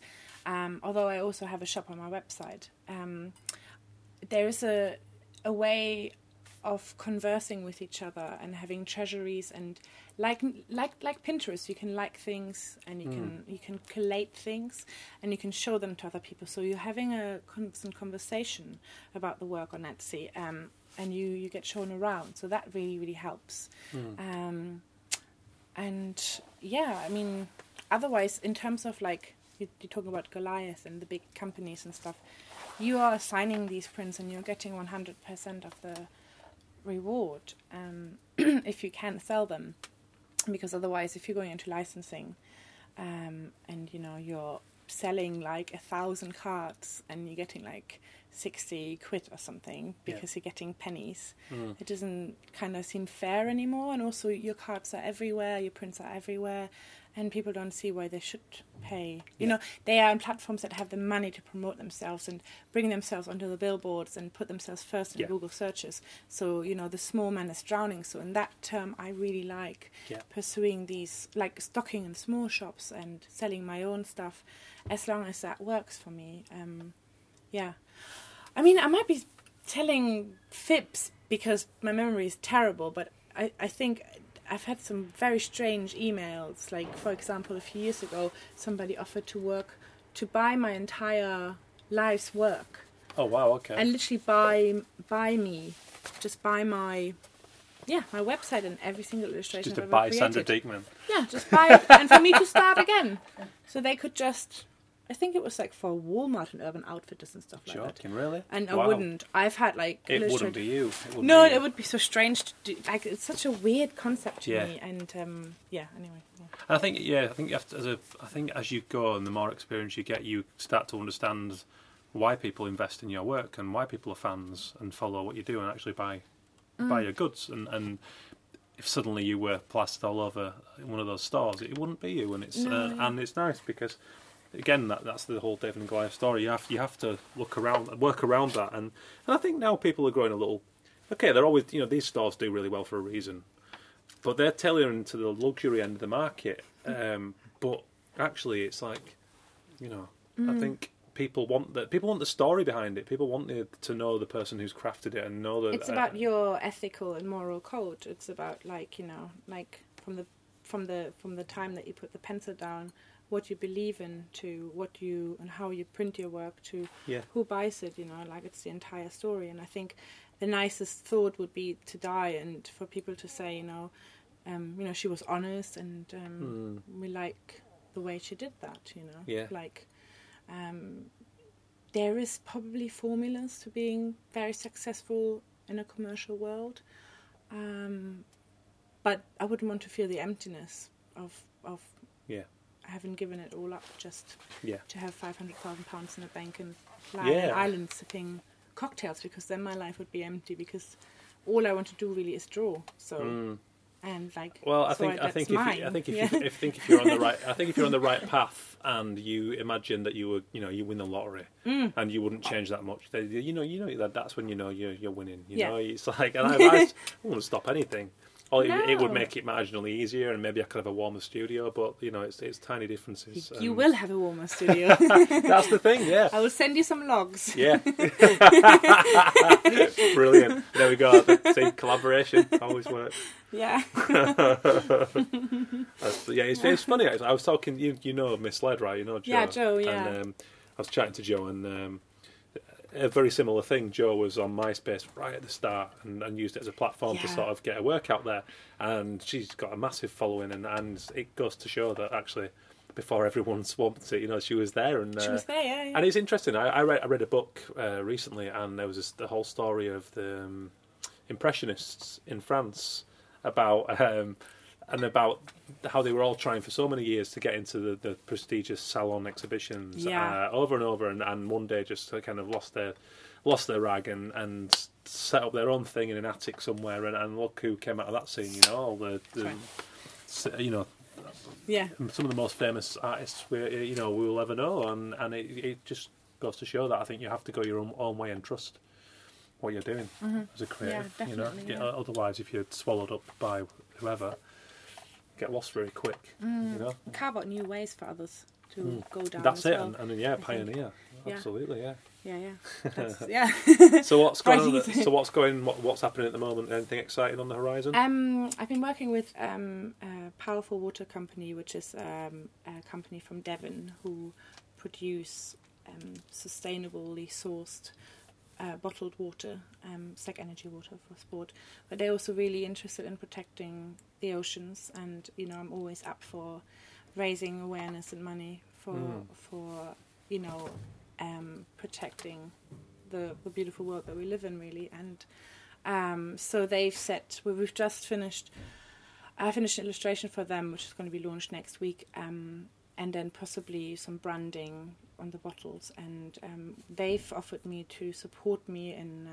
although I also have a shop on my website. There is a way of conversing with each other and having treasuries, and like Pinterest, you can like things and you can collate things and you can show them to other people. So you're having a constant conversation about the work on Etsy, and you get shown around. So that really, really helps. Mm. And yeah, I mean, otherwise, in terms of like you're talking about Goliath and the big companies and stuff, you are signing these prints and you're getting 100% of the reward if you can sell them, because otherwise, if you're going into licensing and you know you're selling like 1,000 cards and you're getting like 60 quid or something because you're getting pennies, it doesn't kind of seem fair anymore. And also, your cards are everywhere, your prints are everywhere, and people don't see why they should pay. You know, they are on platforms that have the money to promote themselves and bring themselves onto the billboards and put themselves first in Google searches. So, you know, the small man is drowning. So in that term, I really like pursuing these, like stocking in small shops and selling my own stuff, as long as that works for me. I mean, I might be telling fibs because my memory is terrible, but I think I've had some very strange emails. Like, for example, a few years ago, somebody offered to buy my entire life's work. Oh, wow, okay. And literally buy me, just buy my, my website and every single illustration I've ever created. Just to buy Sandra Dieckmann. Yeah, just buy it, and for me to start again. So they could just... I think it was like for Walmart and Urban Outfitters and stuff like that. Joking, really? And I wouldn't. I've had like... It wouldn't be you. It would be so strange to do. Like, it's such a weird concept to me. And anyway. Yeah. And I think as you go and the more experience you get, you start to understand why people invest in your work and why people are fans and follow what you do and actually buy your goods. And if suddenly you were plastered all over one of those stores, it wouldn't be you. And it's and it's nice because... Again, that's the whole David and Goliath story. You have to look around and work around that, and I think now people are growing a little. Okay, they're always, you know, these stores do really well for a reason, but they're tailoring to the luxury end of the market. But actually, it's like, you know, I think people want that. People want the story behind it. People want to know the person who's crafted it and know that it's about your ethical and moral code. It's about like, you know, like from the time that you put the pencil down. what you believe in to what you and how you print your work to who buys it, you know, like it's the entire story. And I think the nicest thought would be to die and for people to say, you know, she was honest and we like the way she did that, you know. Yeah. Like, there is probably formulas to being very successful in a commercial world, but I wouldn't want to feel the emptiness of having given it all up just to have £500,000 in the bank and fly an island sipping cocktails, because then my life would be empty, because all I want to do really is draw. So and like, well, I think if you're on the right path and you imagine that you win the lottery and you wouldn't change that much, that's when you're winning. You know, it's like, and I wouldn't stop anything. Or it would make it marginally easier, and maybe I could have a warmer studio, but, you know, it's tiny differences. You will have a warmer studio. That's the thing, yeah. I will send you some logs. Yeah. Brilliant. There we go. See, collaboration always works. Yeah. It's funny, actually. I was talking, you know Miss Led, right? You know Joe. Yeah, Joe, yeah. And I was chatting to Joe, and... a very similar thing. Joe was on MySpace right at the start and used it as a platform to sort of get her work out there. And she's got a massive following, and it goes to show that actually before everyone swamped it, you know, she was there. And she was there, yeah. And it's interesting. I read a book recently, and there was the whole story of the Impressionists in France about how they were all trying for so many years to get into the prestigious salon exhibitions over and over, and one day just kind of lost their rag and set up their own thing in an attic somewhere, and look who came out of that scene, you know, all some of the most famous artists we will ever know, and it just goes to show that I think you have to go your own way and trust what you're doing as a creative, you know. Otherwise, if you're swallowed up by whoever, get lost very quick, you know. Carve out new ways for others to go down. That's it, well, and pioneer. Yeah. Absolutely, yeah. Yeah, yeah. That's, yeah. So what's going on? What's happening at the moment? Anything exciting on the horizon? I've been working with a Powerful Water Company, which is a company from Devon who produce sustainably sourced bottled water. It's like energy water for sport, but they're also really interested in protecting the oceans, and you know, I'm always up for raising awareness and money for you know, protecting the beautiful world that we live in, really. And so they've set, well, we've just finished an illustration for them, which is going to be launched next week, and then possibly some branding on the bottles. And they've offered me to support me in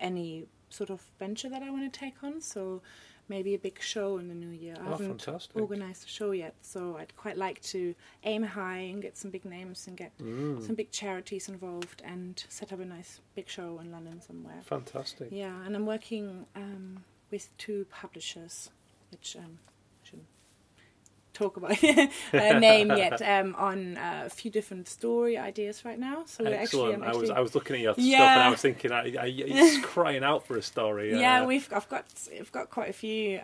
any sort of venture that I want to take on, so maybe a big show in the new year. I haven't organised a show yet, so I'd quite like to aim high and get some big names and get some big charities involved and set up a nice big show in London somewhere. Fantastic. Yeah, and I'm working with two publishers, which I shouldn't talk about name yet, on a few different story ideas right now. So excellent. We're actually, I was looking at your stuff, and I was thinking, it's crying out for a story. Yeah, I've got quite a few.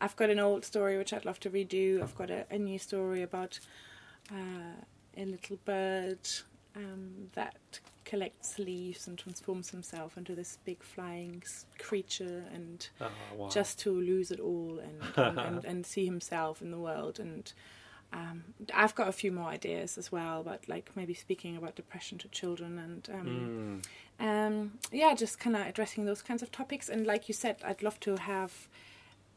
I've got an old story which I'd love to redo. I've got a new story about a little bird that collects leaves and transforms himself into this big flying creature, and just to lose it all and see himself in the world. And I've got a few more ideas as well, but like maybe speaking about depression to children, and just kind of addressing those kinds of topics. And like you said, I'd love to have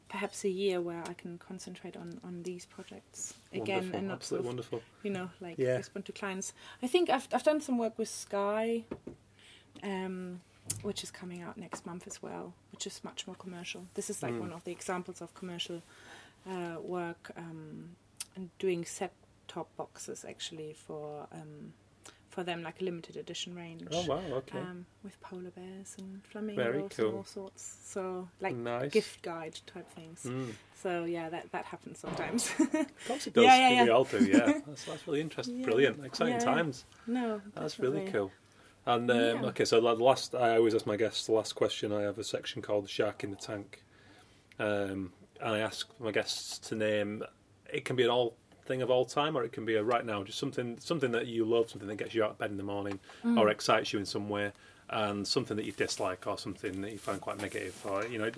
perhaps a year where I can concentrate on these projects again. Wonderful, and not sort of, wonderful, you know, like respond to clients. I think I've done some work with Sky, which is coming out next month as well, which is much more commercial. This is like one of the examples of commercial work, and doing set-top boxes actually for them, like a limited edition range. Oh wow! Okay. With polar bears and flamingos and all sorts. So like gift guide type things. Mm. So yeah, that happens sometimes. Of course it does. Yeah. We all do. Yeah, that's really interesting. Yeah. Brilliant, exciting times. No, that's definitely. Really cool. And okay, so I always ask my guests the last question. I have a section called Shark in the Tank, and I ask my guests to name. It can be an all thing of all time, or it can be a right now, just something that you love, something that gets you out of bed in the morning or excites you in some way, and something that you dislike or something that you find quite negative, or, you know,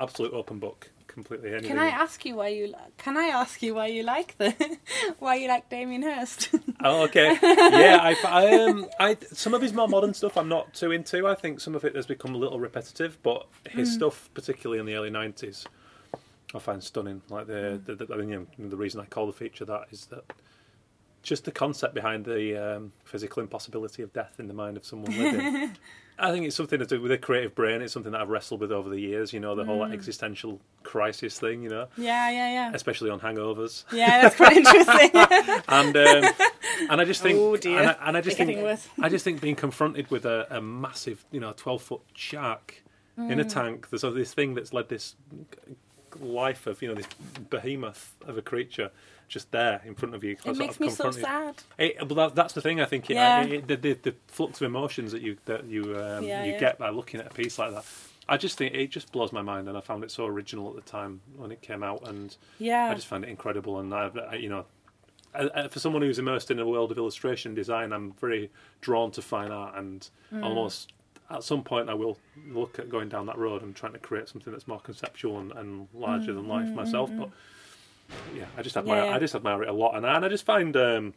absolute open book, completely. Anything. Can I ask you why you like why you like Damien Hirst? Oh, okay. Yeah, I some of his more modern stuff I'm not too into. I think some of it has become a little repetitive, but his stuff, particularly in the early 90s, I find stunning. Like I mean, you know, the reason I call the feature that is that just the concept behind the physical impossibility of death in the mind of someone living. I think it's something to do with a creative brain. It's something that I've wrestled with over the years, you know, the whole existential crisis thing, you know. Yeah, yeah, yeah. Especially on hangovers. Yeah, that's quite interesting. And I just think... Oh, dear. I just think being confronted with a massive, you know, 12-foot shark in a tank, there's this thing that's led this life of, you know, this behemoth of a creature just there in front of you. It makes me so sad. That's the thing, I think. Yeah. The flux of emotions that you get by looking at a piece like that. I just think it just blows my mind, and I found it so original at the time when it came out, and I just find it incredible. And I, for someone who's immersed in a world of illustration design, I'm very drawn to fine art, and almost at some point I will look at going down that road and trying to create something that's more conceptual and larger than life myself, but. Yeah, I just admire it a lot, and I just find him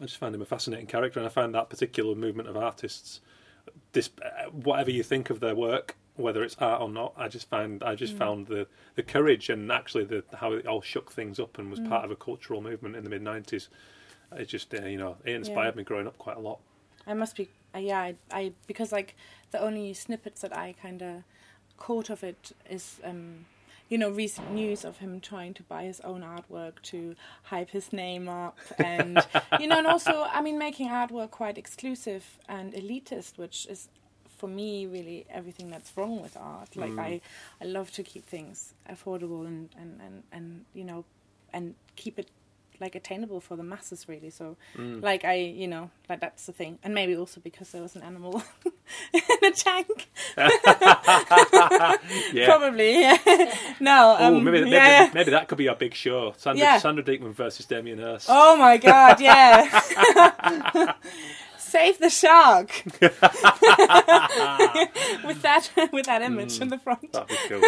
a fascinating character, and I find that particular movement of artists, whatever you think of their work, whether it's art or not, I just found the courage and actually how it all shook things up and was part of a cultural movement in the mid 90s. It just it inspired me growing up quite a lot. I must be because like the only snippets that I kind of caught of it is. You know, recent news of him trying to buy his own artwork to hype his name up, and and also, I mean, making artwork quite exclusive and elitist, which is for me really everything that's wrong with art. Like I love to keep things affordable and keep it like attainable for the masses really. So that's the thing, and maybe also because there was an animal. In a tank. Yeah. Probably, yeah. No. Maybe that could be our big show. Sandra Dieckmann versus Damien Hirst. Oh my God, yeah. Save the shark. with that image in the front. That'd be cool.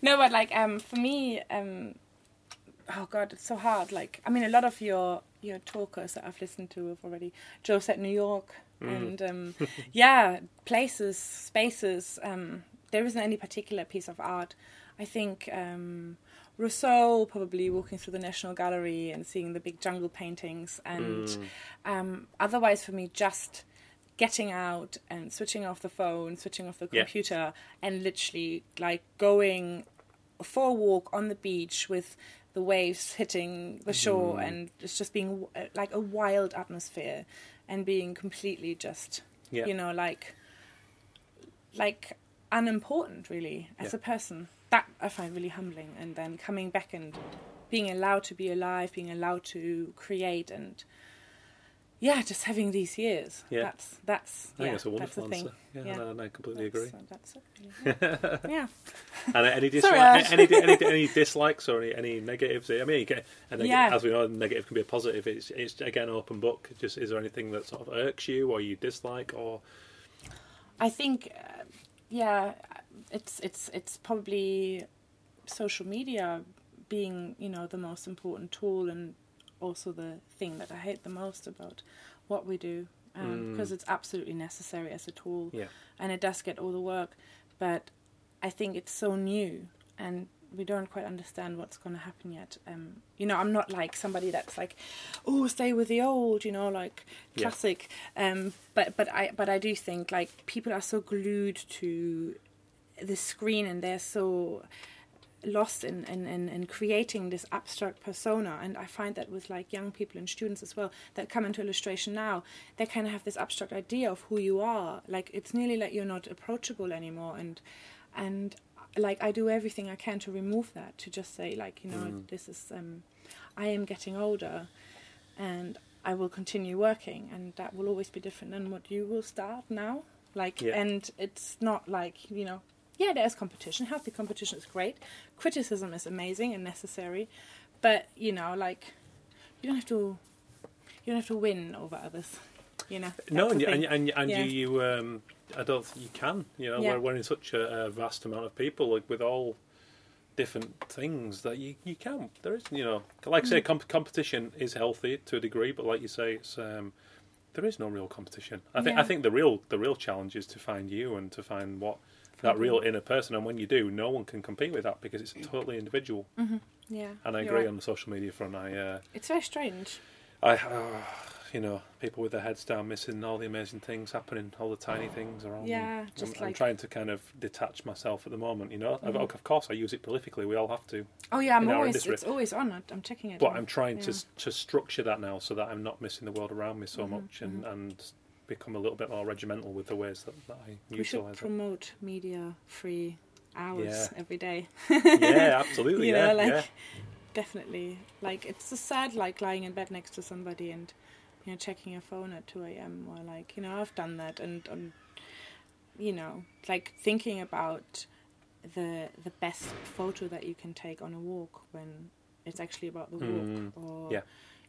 No, but like for me, oh God, it's so hard. Like, I mean, a lot of your talkers that I've listened to have already. Joe said New York. And places, spaces. There isn't any particular piece of art. I think Rousseau probably walking through the National Gallery and seeing the big jungle paintings, and otherwise for me just getting out and switching off the phone, switching off the computer, and literally like going for a walk on the beach with the waves hitting the shore, and it's just being like a wild atmosphere. And being completely just, like unimportant really as a person. That I find really humbling. And then coming back and being allowed to be alive, being allowed to create, and just having these years. Yeah. I think that's a wonderful answer. I completely agree. That's it. Really. Yeah. And any dislikes or any negatives? I mean, as we know, negative can be a positive. It's again open book. Just is there anything that sort of irks you or you dislike or? I think, it's probably social media being the most important tool, and also the thing that I hate the most about what we do, because it's absolutely necessary as a tool, and it does get all the work, but I think it's so new and we don't quite understand what's going to happen yet. I'm not like somebody that's like, oh, stay with the old, like classic. But I do think like people are so glued to the screen and they're so lost in creating this abstract persona, and I find that with like young people and students as well that come into illustration now, they kind of have this abstract idea of who you are, like it's nearly like you're not approachable anymore, and like I do everything I can to remove that, to just say like this is I am getting older and I will continue working, and that will always be different than what you will start now, and it's not like yeah, there's competition. Healthy competition is great. Criticism is amazing and necessary. But, you know, like, you don't have to win over others, you know. No, and yeah. you I don't think you can, you know. Yeah. We're in such a vast amount of people, like, with all different things that you can't. There is, you know, like I say, competition is healthy to a degree, but like you say, it's there is no real competition. I think the real challenge is to find you and to find what that real inner person, and when you do, no one can compete with that because it's totally individual. Mm-hmm. Yeah, and I agree on the social media front. It's very strange. You know, people with their heads down, missing all the amazing things happening, all the tiny things around. Yeah, I'm trying to kind of detach myself at the moment. You know, of course I use it prolifically. We all have to. Oh yeah, it's always on. I'm checking it. But I'm trying to structure that now so that I'm not missing the world around me so much, and become a little bit more regimental with the ways that I utilise. We should promote media-free hours every day. Yeah, absolutely. You know, definitely. Like, it's just sad, like, lying in bed next to somebody and, you know, checking your phone at 2 a.m. or, like, you know, I've done that, and you know, like, thinking about the best photo that you can take on a walk when it's actually about the walk, or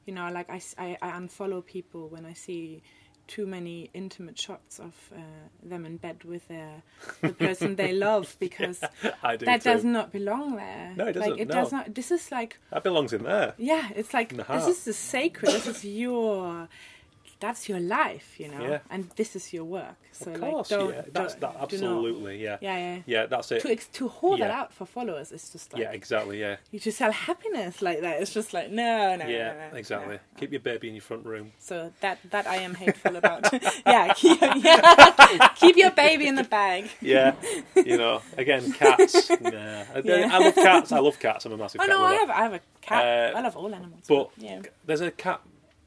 you know, like, I unfollow people when I see too many intimate shots of them in bed with the person they love, because does not belong there. No, it doesn't. Like, it does not. This is like, that belongs in there. Yeah, it's like, this is the sacred. This is that's your life, you know, and this is your work. So, of course, like, absolutely, yeah, that's it. To haul that out for followers, it's just like, exactly, you just sell happiness like that. It's just like, no, exactly. No. Keep your baby in your front room. So that I am hateful about. Keep your baby in the bag. Yeah, you know, again, cats. Nah. Yeah. I love cats. I'm a massive cat. Oh no, I have a cat. I love all animals. But there's a cat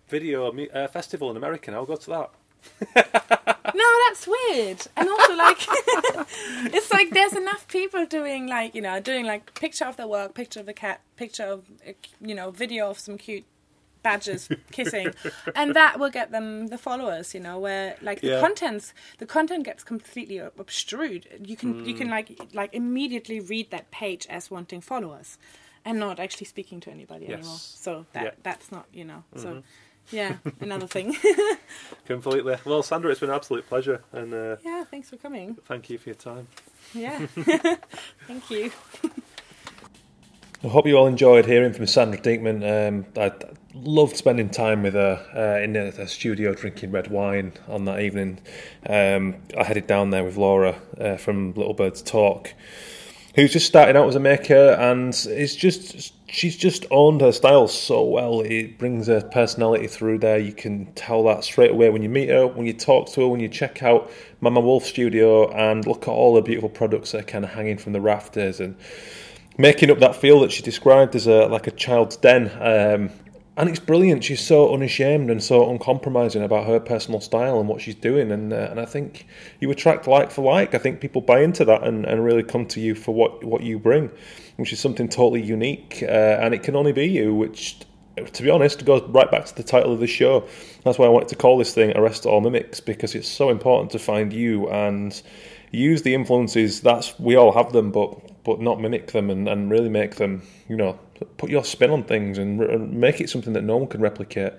video festival in America, and I'll go to that. No, that's weird. And also, like, it's like, there's enough people doing, like, you know, picture of their work, picture of the cat, picture of, you know, video of some cute badgers kissing, and that will get them the followers, you know, where, like, the content gets completely obscured. You can like immediately read that page as wanting followers and not actually speaking to anybody anymore. So that's not, you know, so yeah, another thing. Completely. Well, Sandra, it's been an absolute pleasure. And yeah, thanks for coming. Thank you for your time. Yeah, thank you. I hope you all enjoyed hearing from Sandra Dieckmann. I loved spending time with her in the studio drinking red wine on that evening. I headed down there with Laura from Little Birds Talk, who's just started out as a maker, and she's just owned her style so well. It brings her personality through there. You can tell that straight away when you meet her, when you talk to her, when you check out Mama Wolf Studio and look at all the beautiful products that are kind of hanging from the rafters and making up that feel that she described as like a child's den. And it's brilliant. She's so unashamed and so uncompromising about her personal style and what she's doing. And I think you attract like for like. I think people buy into that and really come to you for what you bring, which is something totally unique. And it can only be you, which, to be honest, goes right back to the title of the show. That's why I wanted to call this thing Arrest All Mimics, because it's so important to find you and use the influences. We all have them, but not mimic them and really make them, you know, put your spin on things and make it something that no one can replicate.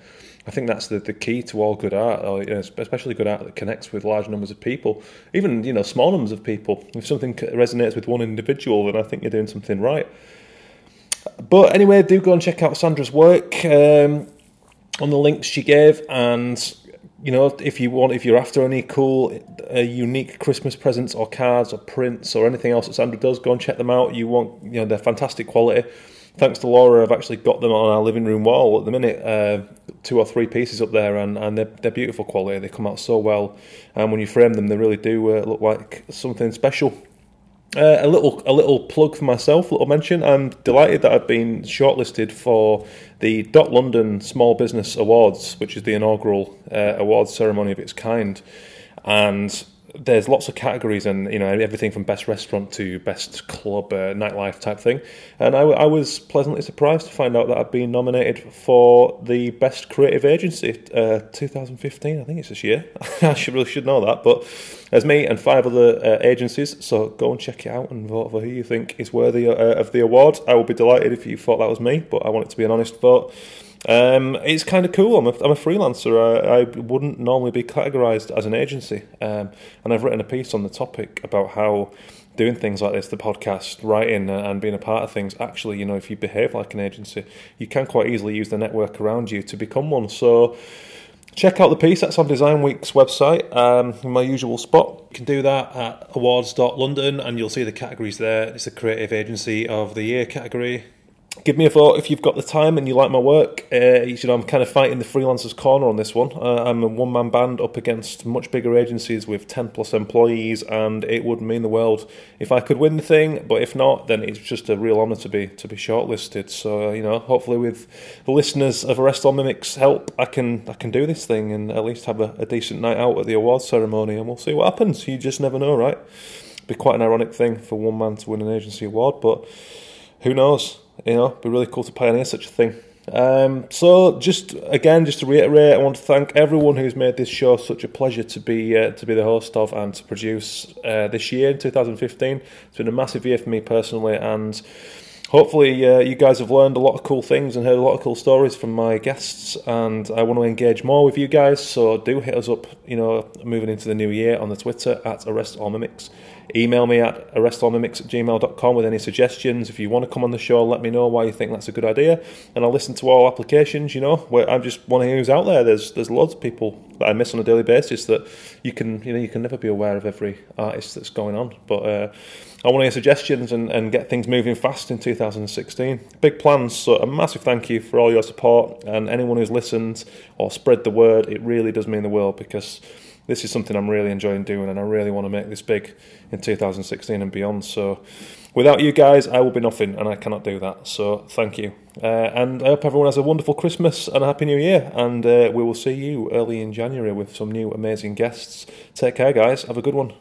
I think that's the key to all good art, or, you know, especially good art that connects with large numbers of people, even, you know, small numbers of people. If something resonates with one individual, then I think you're doing something right. But anyway, do go and check out Sandra's work on the links she gave, and, you know, if you're after any cool, unique Christmas presents or cards or prints or anything else that Sandra does, go and check them out. You know, they're fantastic quality. Thanks to Laura, I've actually got them on our living room wall at the minute, 2 or 3 pieces up there, and they're beautiful quality. They come out so well, and when you frame them, they really do look like something special. A little plug for myself, little mention. I'm delighted that I've been shortlisted for the .London Small Business Awards, which is the inaugural awards ceremony of its kind, and there's lots of categories, and you know, everything from best restaurant to best club, nightlife type thing. And I was pleasantly surprised to find out that I'd been nominated for the best creative agency 2015. I think it's this year. I really should know that, but there's me and five other agencies. So go and check it out and vote for who you think is worthy of the award. I would be delighted if you thought that was me, but I want it to be an honest vote. It's kind of cool. I'm a freelancer. I wouldn't normally be categorised as an agency, and I've written a piece on the topic about how doing things like this, the podcast, writing and being a part of things, actually, you know, if you behave like an agency, you can quite easily use the network around you to become one. So check out the piece. That's on Design Week's website, in my usual spot. You can do that at awards.london, and you'll see the categories there. It's the Creative Agency of the Year category. Give me a vote if you've got the time and you like my work. You know, I'm kind of fighting the freelancer's corner on this one. I'm a one-man band up against much bigger agencies with 10-plus employees, and it would mean the world if I could win the thing. But if not, then it's just a real honour to be shortlisted. So, you know, hopefully with the listeners of Arrest All Mimics' help, I can do this thing and at least have a decent night out at the awards ceremony, and we'll see what happens. You just never know, right? It'd be quite an ironic thing for one man to win an agency award, but who knows? You know, it'd be really cool to pioneer such a thing. So, just to reiterate, I want to thank everyone who's made this show such a pleasure to be the host of and to produce this year in 2015. It's been a massive year for me personally, and hopefully you guys have learned a lot of cool things and heard a lot of cool stories from my guests, and I want to engage more with you guys, so do hit us up, you know, moving into the new year on the Twitter at Arrest All Mimics. Email me at arrestallmimics@gmail.com with any suggestions. If you want to come on the show, let me know why you think that's a good idea, and I'll listen to all applications, you know. Where I just want to hear who's out there. There's loads of people that I miss on a daily basis that you can never be aware of every artist that's going on, but I want to hear suggestions and get things moving fast in 2016. Big plans, so a massive thank you for all your support, and anyone who's listened or spread the word, it really does mean the world, because this is something I'm really enjoying doing, and I really want to make this big in 2016 and beyond. So without you guys, I will be nothing, and I cannot do that. So thank you. And I hope everyone has a wonderful Christmas and a Happy New Year, and we will see you early in January with some new amazing guests. Take care, guys. Have a good one.